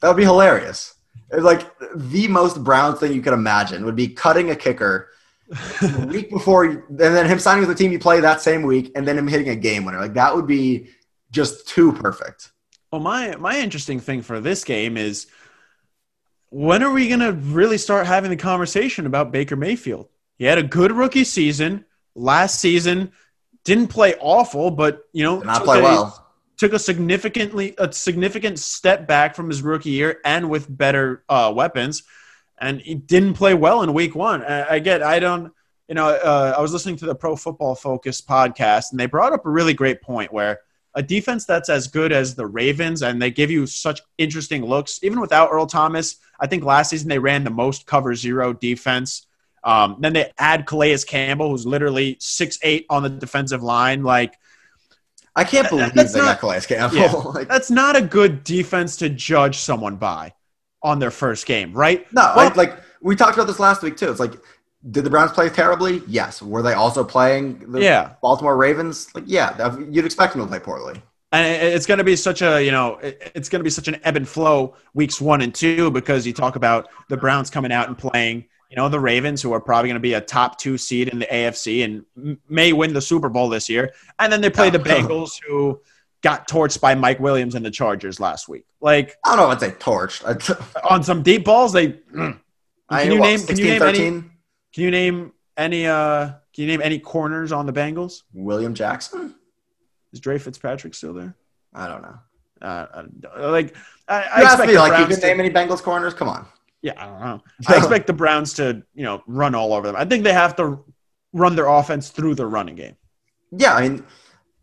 That would be hilarious. It's the most Browns thing you could imagine would be cutting a kicker the week before, and then him signing with the team you play that same week, and then him hitting a game winner. That would be just too perfect. Well, my interesting thing for this game is when are we going to really start having the conversation about Baker Mayfield? He had a good rookie season last season. Didn't play awful, but took a significant step back from his rookie year and with better weapons, and he didn't play well in week one. I was listening to the Pro Football Focus podcast, and they brought up a really great point where a defense that's as good as the Ravens, and they give you such interesting looks, even without Earl Thomas. I think last season they ran the most cover zero defense. Then they add Calais Campbell, who's literally 6'8" on the defensive line. I can't believe they got Calais Campbell. Yeah, that's not a good defense to judge someone by on their first game, right? No, well, we talked about this last week too. It's did the Browns play terribly? Yes. Were they also playing the Baltimore Ravens? Yeah, you'd expect them to play poorly. And it's going to be such an ebb and flow weeks 1 and 2 because you talk about the Browns coming out and playing the Ravens, who are probably going to be a top 2 seed in the AFC and may win the Super Bowl this year. And then they play the Bengals, who got torched by Mike Williams and the Chargers last week. I don't know if they torched. On some deep balls, they – can you name any corners on the Bengals? William Jackson? Is Dre Fitzpatrick still there? I don't know. I expect you can name any Bengals corners? Come on. Yeah, I don't know. I expect the Browns to, run all over them. I think they have to run their offense through their running game. Yeah,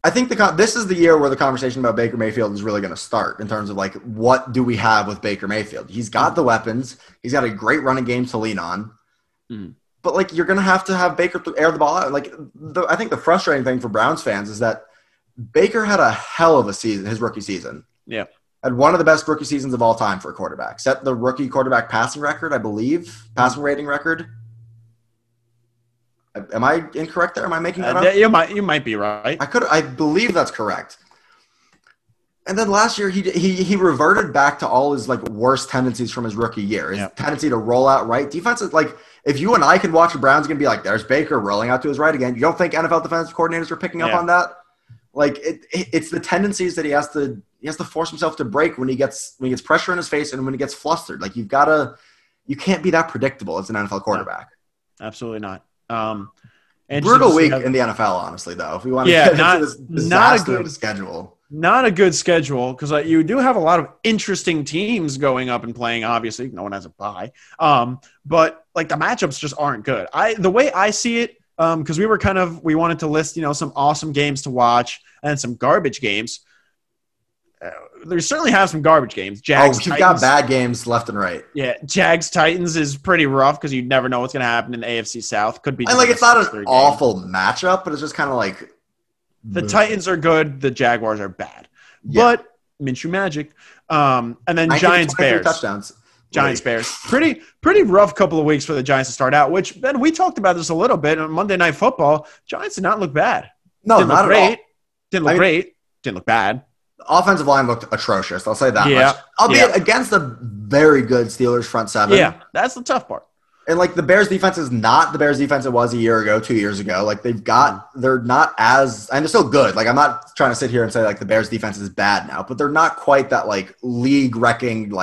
I think this is the year where the conversation about Baker Mayfield is really going to start in terms of, what do we have with Baker Mayfield? He's got the weapons. He's got a great running game to lean on. Mm-hmm. But, you're going to have Baker air the ball out. I think the frustrating thing for Browns fans is that Baker had a hell of a season, his rookie season. Yeah. Had one of the best rookie seasons of all time for a quarterback. Set the rookie quarterback passing record, I believe. Passing rating record. Am I incorrect there? Am I making that up? You might be right. I believe that's correct. And then last year, he reverted back to all his worst tendencies from his rookie year. His tendency to roll out right. Defense is if you and I can watch the Browns, going to be there's Baker rolling out to his right again. You don't think NFL defensive coordinators are picking up on that? It's the tendencies that he has to force himself to break when he gets pressure in his face and when he gets flustered. You can't be that predictable as an NFL quarterback. No, absolutely not. Brutal week in the NFL, honestly, though. If we want to get into this disaster of a schedule. Not a good schedule because you do have a lot of interesting teams going up and playing. Obviously, no one has a bye. But the matchups just aren't good. The way I see it. Because we wanted to list, some awesome games to watch and some garbage games. They certainly have some garbage games. You've got bad games left and right. Yeah, Jags-Titans is pretty rough because you never know what's going to happen in the AFC South. Could be. And, it's not an awful matchup, but it's just kind of the Titans are good. The Jaguars are bad. Yeah. But Minshew Magic. And then Giants-Bears. Touchdowns. Giants-Bears. Pretty rough couple of weeks for the Giants to start out, which, Ben, we talked about this a little bit on Monday Night Football. Giants did not look bad. No, didn't not look great. At all. Didn't look great. Didn't look bad. The offensive line looked atrocious. I'll say that much. Albeit against the very good Steelers front seven. Yeah, that's the tough part. And, the Bears defense is not the Bears defense it was a year ago, 2 years ago. They're not as – and they're still good. I'm not trying to sit here and say, the Bears defense is bad now. But they're not quite that, league-wrecking,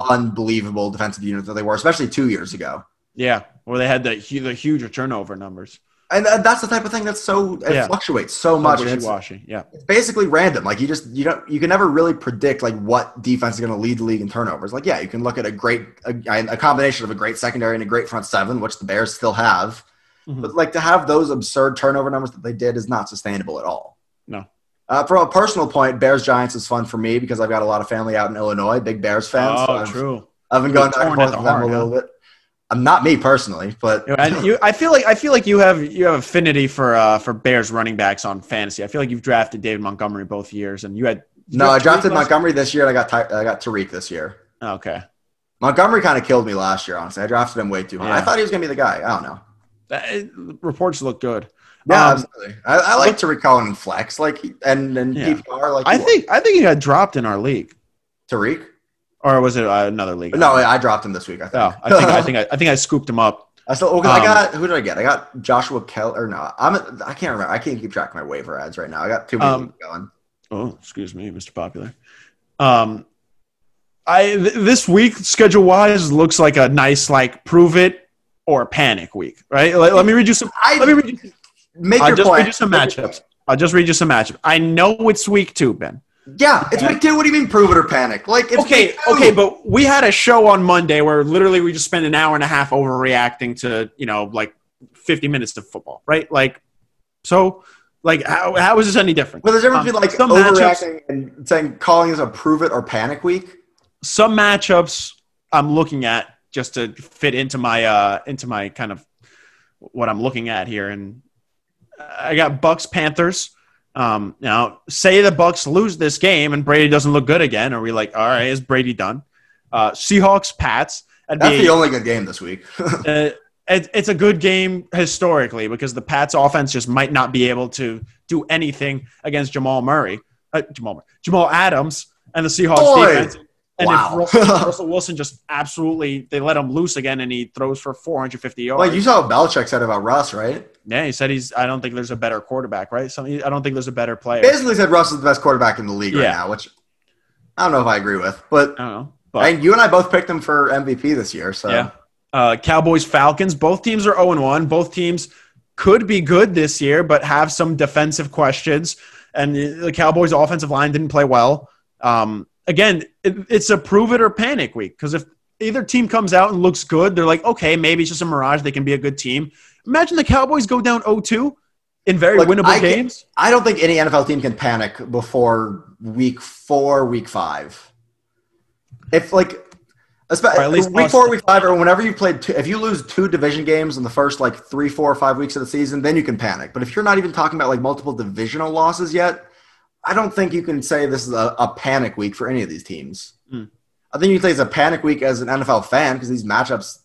unbelievable defensive unit that they were, especially 2 years ago. Yeah, where they had the huge turnover numbers. And that's the type of thing that's fluctuates so much. Wishy-washy, yeah. It's basically random. You can never really predict what defense is going to lead the league in turnovers. You can look at a combination of a great secondary and a great front seven, which the Bears still have. Mm-hmm. But to have those absurd turnover numbers that they did is not sustainable at all. No. From a personal point, Bears Giants is fun for me because I've got a lot of family out in Illinois, big Bears fans. Oh, so true. I've been going back and forth with them a little bit. I'm not me personally, but I feel like you have affinity for Bears running backs on fantasy. I feel like you've drafted David Montgomery both years, and you had I drafted Montgomery this year, and I got Tariq this year. Okay, Montgomery kind of killed me last year. Honestly, I drafted him way too high. Yeah. I thought he was gonna be the guy. I don't know. Reports look good. Yeah, absolutely. I like Tariq Cohen and flex, and PPR. Like I think he got dropped in our league. Tariq. Or was it another league? No, I dropped him this week. I think. Oh, I think I scooped him up. I still. Well, I got. Who did I get? I got Joshua Kelly. Or no, I can't remember. I can't keep track of my waiver ads right now. I got too many going. Oh, excuse me, Mr. Popular. This week schedule wise looks like a nice prove it or panic week, right? Let me read you some. I'll just read you some matchups. I know it's week 2, Ben. Yeah, it's week 2. What do you mean, prove it or panic? It's okay, but we had a show on Monday where literally we just spent an hour and a half overreacting to 50 minutes of football, right? How is this any different? Well, there's a difference between overreacting and calling this a prove it or panic week. Some matchups I'm looking at just to fit into my kind of what I'm looking at here, and I got Bucks Panthers. Now, say the Bucks lose this game and Brady doesn't look good again. Are we all right, is Brady done? Seahawks, Pats. That's the only good game this week. It's a good game historically because the Pats offense just might not be able to do anything against Jamal Adams and the Seahawks defense. And if Russell Wilson just absolutely – they let him loose again and he throws for 450 yards. You saw what Belichick said about Russ, right? Yeah, he said I don't think there's a better quarterback, right? I don't think there's a better player. Basically said Russell's the best quarterback in the league right now, which I don't know if I agree with. But I don't know. And you and I both picked him for MVP this year. So yeah. Cowboys, Falcons. Both teams are 0-1. Both teams could be good this year but have some defensive questions. And the Cowboys' offensive line didn't play well. Again, it's a prove it or panic week because if either team comes out and looks good, they're like, okay, maybe it's just a mirage. They can be a good team. Imagine the Cowboys go down 0-2 in very winnable games. I don't think any NFL team can panic before week 4, week 5. If week 4, week 5, or whenever you played, if you lose 2 division games in the first 3, 4, or 5 weeks of the season, then you can panic. But if you're not even talking about multiple divisional losses yet, I don't think you can say this is a panic week for any of these teams. Mm. I think you can say it's a panic week as an NFL fan because these matchups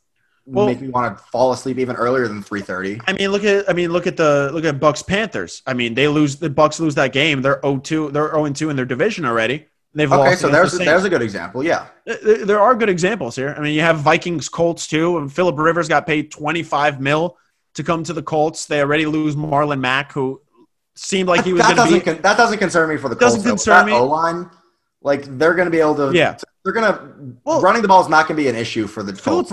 make me want to fall asleep even earlier than 3:30. I mean, look at Bucks Panthers. I mean, the Bucks lose that game. They're 0-2. They're 0-2 in their division already. They've lost. Okay, so there's a good example. Yeah, there are good examples here. I mean, you have Vikings Colts too, and Philip Rivers got paid $25 million to come to the Colts. They already lose Marlon Mack, who seemed like he was going to be. That doesn't concern me for the Colts. Doesn't concern me. That O-line, they're going to be able to. Yeah. They're going to. Well, running the ball is not going to be an issue for the Colts.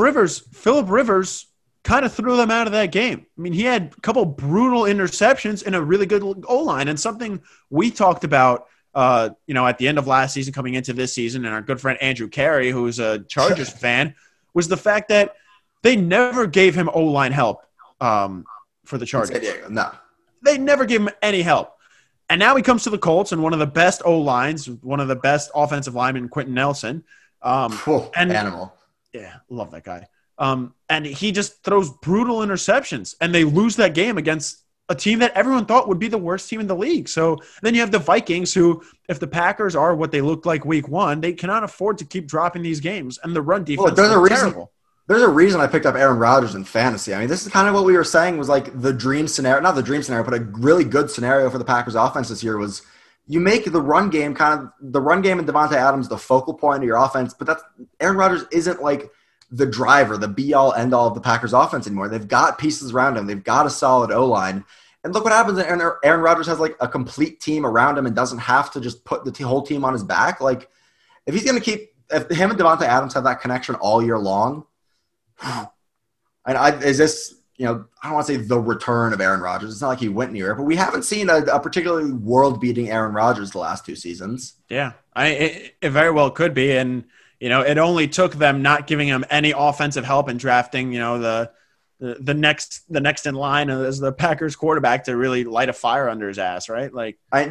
Philip Rivers kind of threw them out of that game. I mean, he had a couple brutal interceptions and a really good O-line, and something we talked about, at the end of last season, coming into this season, and our good friend Andrew Carey, who is a Chargers fan, was the fact that they never gave him O-line help for the Chargers. No. They never gave him any help. And now he comes to the Colts and one of the best O-lines, one of the best offensive linemen, Quentin Nelson. Animal. Yeah, love that guy. And he just throws brutal interceptions. And they lose that game against a team that everyone thought would be the worst team in the league. So then you have the Vikings who, if the Packers are what they looked like week 1, they cannot afford to keep dropping these games. And the run defense is terrible. There's a reason I picked up Aaron Rodgers in fantasy. I mean, this is kind of what we were saying was the dream scenario, not the dream scenario, but a really good scenario for the Packers offense this year was you make the run game and Devontae Adams the focal point of your offense, but Aaron Rodgers isn't the driver, the be-all, end-all of the Packers offense anymore. They've got pieces around him. They've got a solid O-line. And look what happens when Aaron Rodgers has a complete team around him and doesn't have to just put the whole team on his back. If he's going to keep – if him and Devontae Adams have that connection all year long – and is this, I don't want to say the return of Aaron Rodgers. It's not like he went anywhere, but we haven't seen a particularly world-beating Aaron Rodgers the last 2 seasons. Yeah, it very well could be. And, it only took them not giving him any offensive help and drafting, the next in line as the Packers quarterback to really light a fire under his ass, right?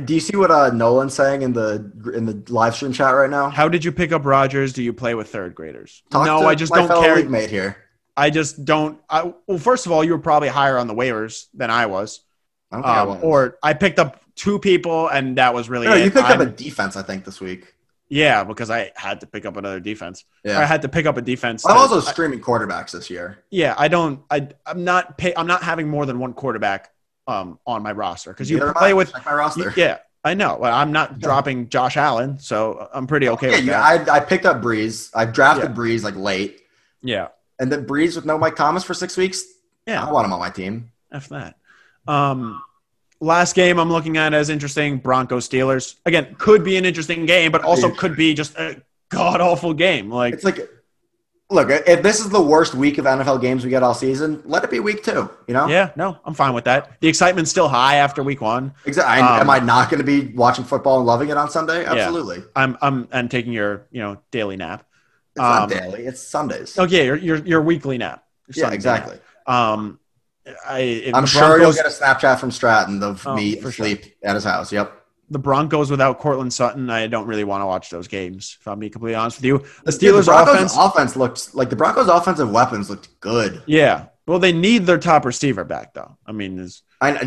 Do you see what Nolan's saying in the live stream chat right now? How did you pick up Rodgers? Do you play with third graders? Talk to I just my don't care. League mate here. I just don't. Well, first of all, you were probably higher on the waivers than I was. I don't think I was. Or I picked up two people, and that was really. No, you picked up a defense, I think, this week. Yeah, because I had to pick up another defense. Yeah. I had to pick up a defense. I'm also streaming quarterbacks this year. Yeah, I don't. I'm not having more than one quarterback on my roster because you play with my roster. Yeah, I know. I'm not dropping Josh Allen, so I'm pretty okay with that. Yeah, I picked up Breeze. I drafted Breeze like late. Yeah. And then Breeze with no Mike Thomas for 6 weeks? Yeah. I want him on my team. F that. Last game I'm looking at as interesting, Broncos-Steelers. Again, could be an interesting game, but also could be just a god-awful game. Like it's like, look, if this is the worst week of NFL games we get all season, let it be week 2, you know? Yeah, no, I'm fine with that. The excitement's still high after week 1. Exactly. Am I not going to be watching football and loving it on Sunday? Absolutely. Yeah. I'm taking your, daily nap. It's not daily. It's Sundays. Oh yeah, your weekly nap. Your Sunday exactly. Nap. I'm sure you'll get a Snapchat from Stratton of me asleep at his house. Yep. The Broncos without Cortland Sutton, I don't really want to watch those games. If I'm being completely honest with you, the Broncos' offensive weapons looked good. Yeah. Well, they need their top receiver back though. I mean,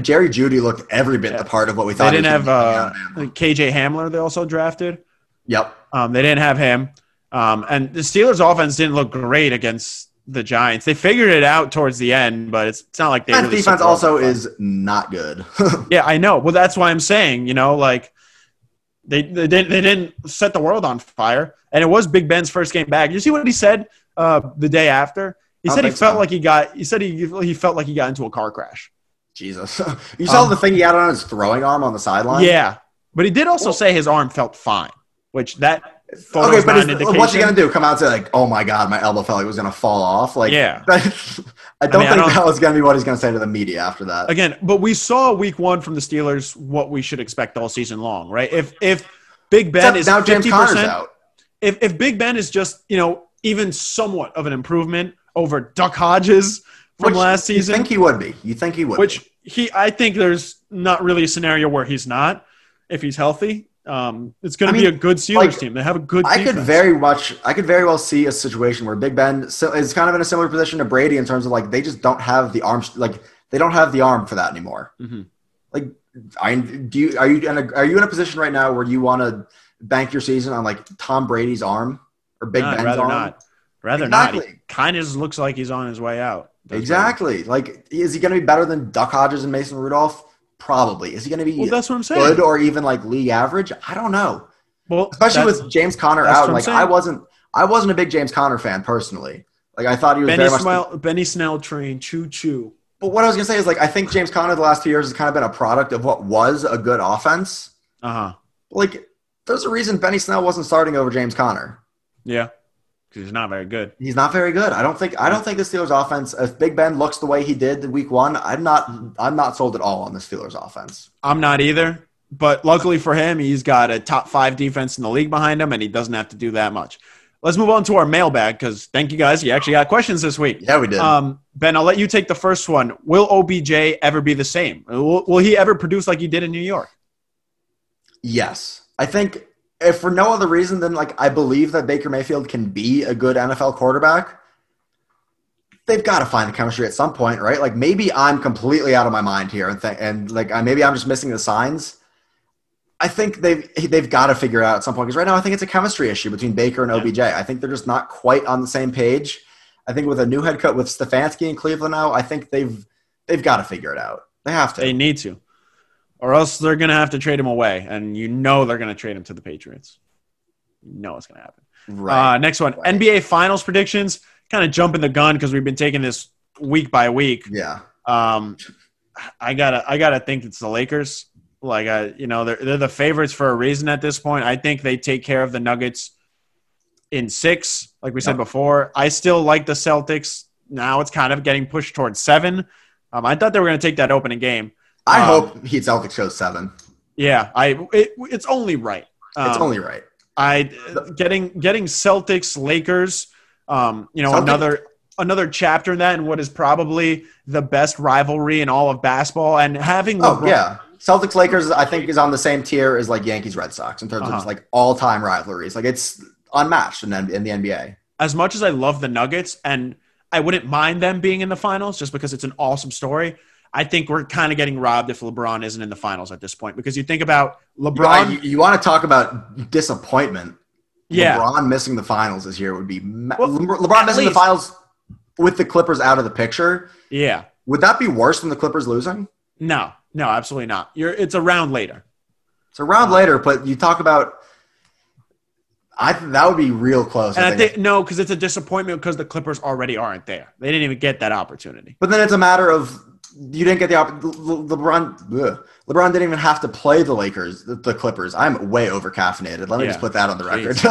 Jerry Jeudy looked every bit the part of what we thought. They didn't have KJ Hamler. They also drafted. Yep. They didn't have him. And the Steelers' offense didn't look great against the Giants. They figured it out towards the end, but it's not like they really defense also is not good. Yeah, I know. Well, that's why I'm saying, they didn't set the world on fire. And it was Big Ben's first game back. You see what he said the day after? He said he felt like he got into a car crash. Jesus. You saw the thing he had on his throwing arm on the sideline? Yeah. But he did also say his arm felt fine, which that – okay, but what's he going to do? Come out and say, like, oh, my God, my elbow felt like it was going to fall off? Like, yeah. I don't think that was going to be what he's going to say to the media after that. Again, but we saw week 1 from the Steelers what we should expect all season long, right? If Big Ben is 50%, out. If Big Ben is just, even somewhat of an improvement over Duck Hodges from last season. You think he would be. I think there's not really a scenario where he's not if he's healthy. It's going to be a good Steelers team. They have a good defense. I could very well see a situation where Big Ben is kind of in a similar position to Brady in terms of they just don't have the arms. Like they don't have the arm for that anymore. Mm-hmm. Like, are you in a position right now where you want to bank your season on Tom Brady's arm or Big Ben's rather arm? Rather not. He kind of just looks like he's on his way out. Exactly. Things. Like, is he going to be better than Duck Hodges and Mason Rudolph? Probably. Is he going to be that's what I'm saying. Good or even league average? I don't know. Well, especially with James Conner out, I wasn't a big James Conner fan personally. I thought he was Benny Snell train, choo choo. But what I was going to say is I think James Conner the last few years has kind of been a product of what was a good offense. Uh-huh. There's a reason Benny Snell wasn't starting over James Conner. Yeah. Because he's not very good. He's not very good. I don't think the Steelers offense, if Big Ben looks the way he did week 1, I'm not sold at all on the Steelers offense. I'm not either. But luckily for him, he's got a top 5 defense in the league behind him, and he doesn't have to do that much. Let's move on to our mailbag because thank you guys. You actually got questions this week. Yeah, we did. Ben, I'll let you take the first one. Will OBJ ever be the same? Will he ever produce like he did in New York? Yes. I think if for no other reason than, I believe that Baker Mayfield can be a good NFL quarterback, they've got to find the chemistry at some point, right? Maybe I'm completely out of my mind here maybe I'm just missing the signs. I think they've got to figure it out at some point because right now I think it's a chemistry issue between Baker and OBJ. I think they're just not quite on the same page. I think with a new head coach, with Stefanski in Cleveland now, I think they've got to figure it out. They have to. They need to. Or else they're going to have to trade him away, and they're going to trade him to the Patriots. It's going to happen. Right. Next one, right. NBA Finals predictions. Kind of jumping the gun because we've been taking this week by week. Yeah. I gotta think it's the Lakers. They're the favorites for a reason at this point. I think they take care of the Nuggets in 6, like we said before. I still like the Celtics. Now it's kind of getting pushed towards 7. I thought they were going to take that opening game. I hope Heat Celtics goes 7. Yeah, it's only right. It's only right. Getting Celtics Lakers, another chapter in that, and what is probably the best rivalry in all of basketball, and having LeBron. Yeah, Celtics Lakers I think is on the same tier as Yankees Red Sox in terms of just all time rivalries. It's unmatched in the NBA. As much as I love the Nuggets and I wouldn't mind them being in the finals just because it's an awesome story. I think we're kind of getting robbed if LeBron isn't in the finals at this point, because you think about LeBron. You want to talk about disappointment. Yeah. LeBron missing the finals this year would be LeBron missing the finals with the Clippers out of the picture. Yeah. Would that be worse than the Clippers losing? No, absolutely not. It's a round later. It's a round later, but you talk about that would be real close. And I think no, because it's a disappointment because the Clippers already aren't there. They didn't even get that opportunity. But then it's a matter of you didn't get the opportunity. LeBron didn't even have to play the Clippers. I'm way over-caffeinated. Let me just put that on the record.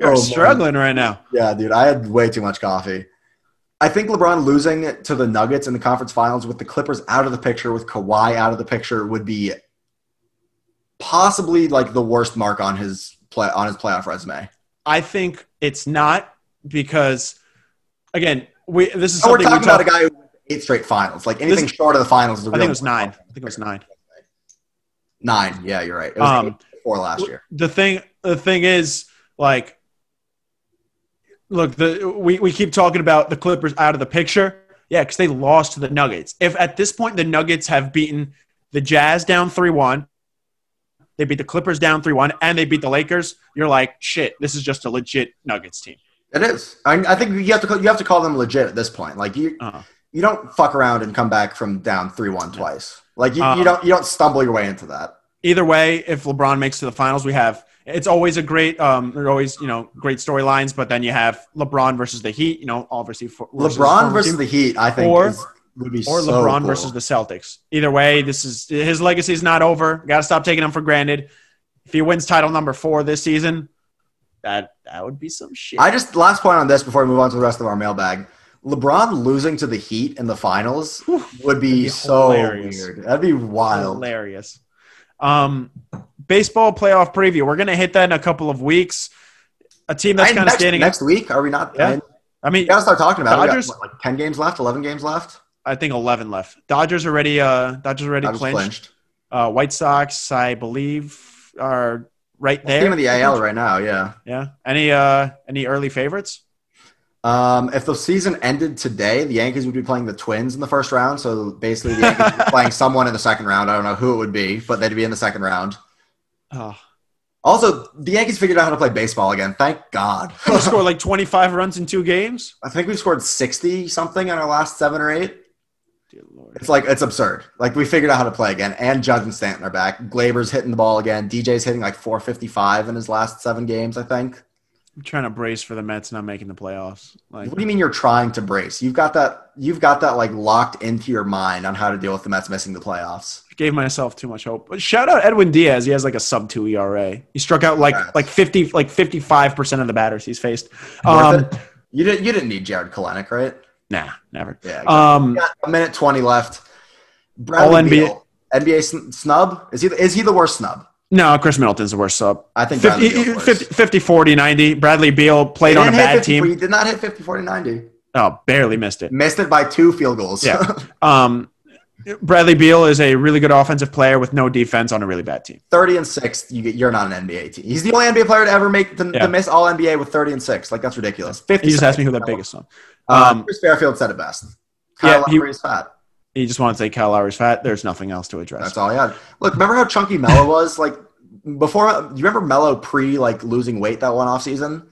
You're struggling right now. Yeah, dude. I had way too much coffee. I think LeBron losing to the Nuggets in the conference finals with the Clippers out of the picture, with Kawhi out of the picture, would be possibly like the worst mark on his playoff resume. I think it's not, because again, we're talking about a guy who went to 8 straight finals. Like anything short of the finals is a real. I think it was nine. Yeah, you're right. It was 8-4 last year. The thing is, like, look, we keep talking about the Clippers out of the picture. Yeah, because they lost to the Nuggets. If at this point the Nuggets have beaten the Jazz down 3-1, they beat the Clippers down 3-1, and they beat the Lakers, you're like, shit, this is just a legit Nuggets team. It is. I think you have to call them legit at this point. Like you don't fuck around and come back from down 3-1 twice. Like you don't stumble your way into that. Either way, if LeBron makes to the finals, it's always a great there are always, great storylines, but then you have LeBron versus the Heat, obviously LeBron versus the Heat, I think would be so LeBron cool. versus the Celtics. Either way, his legacy is not over. Got to stop taking him for granted. If he wins title number 4 this season, that would be some shit. Last point on this before we move on to the rest of our mailbag. LeBron losing to the Heat in the finals would be so hilarious. Weird. That'd be wild. Hilarious. Baseball playoff preview. We're going to hit that in a couple of weeks. A team that's kind of standing next week. Are we not? Yeah. I mean, we got to start talking about Dodgers. We got, 10 games left, 11 games left. I think 11 left. Dodgers clinched. White Sox, I believe, are right there. Team in the AL right now, yeah. Yeah. Any early favorites? If the season ended today, the Yankees would be playing the Twins in the first round. So basically, the Yankees would be playing someone in the second round. I don't know who it would be, but they'd be in the second round. Oh. Also, the Yankees figured out how to play baseball again. Thank God. We scored 25 runs in 2 games. I think we scored 60 something in our last 7 or 8. Lord. It's absurd. We figured out how to play again, and Judge and Stanton are back. Glaber's hitting the ball again. DJ's hitting .455 in his last 7 games, I think. I'm trying to brace for the Mets not making the playoffs. What do you mean you're trying to brace? You've got that locked into your mind on how to deal with the Mets missing the playoffs. I gave myself too much hope. But shout out Edwin Diaz. He has a sub-2 ERA. He struck out 55% of the batters he's faced. You didn't need Jared Kalenic, right? Nah, never. Yeah, exactly. A minute 20 left. Bradley Beal, NBA snub? Is he the worst snub? No, Chris Middleton's the worst sub. I think 50-40-90. Bradley Beal played on a bad team. He did not hit 50-40-90. Oh, barely missed it. Missed it by 2 field goals. Yeah. Bradley Beal is a really good offensive player with no defense on a really bad team. 30-6, you're not an NBA team. He's the only NBA player to ever make to miss all NBA with 30-6. That's ridiculous. 50. You just asked me who that biggest one. Chris Fairfield said it best. Kyle Lowry's fat. You just want to say Kyle Lowry's fat. There's nothing else to address. That's all I had. Look, remember how chunky Melo was? Before, do you remember Melo losing weight that one off season?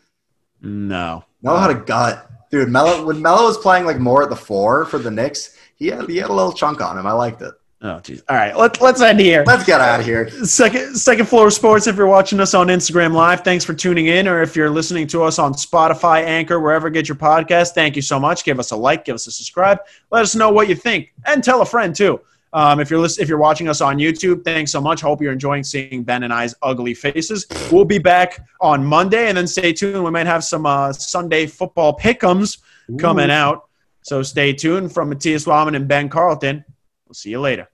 No. Melo had a gut. Dude, when Melo was playing more at the 4 for the Knicks, he had a little chunk on him. I liked it. Oh, geez. All right, let's end here. Let's get out of here. Second Floor Sports, if you're watching us on Instagram Live, thanks for tuning in. Or if you're listening to us on Spotify, Anchor, wherever you get your podcast, thank you so much. Give us a like. Give us a subscribe. Let us know what you think. And tell a friend, too. If you're watching us on YouTube, thanks so much. Hope you're enjoying seeing Ben and I's ugly faces. We'll be back on Monday. And then stay tuned. We might have some Sunday football pick-ems coming out. So stay tuned. From Matthias Wamann and Ben Carlton, we'll see you later.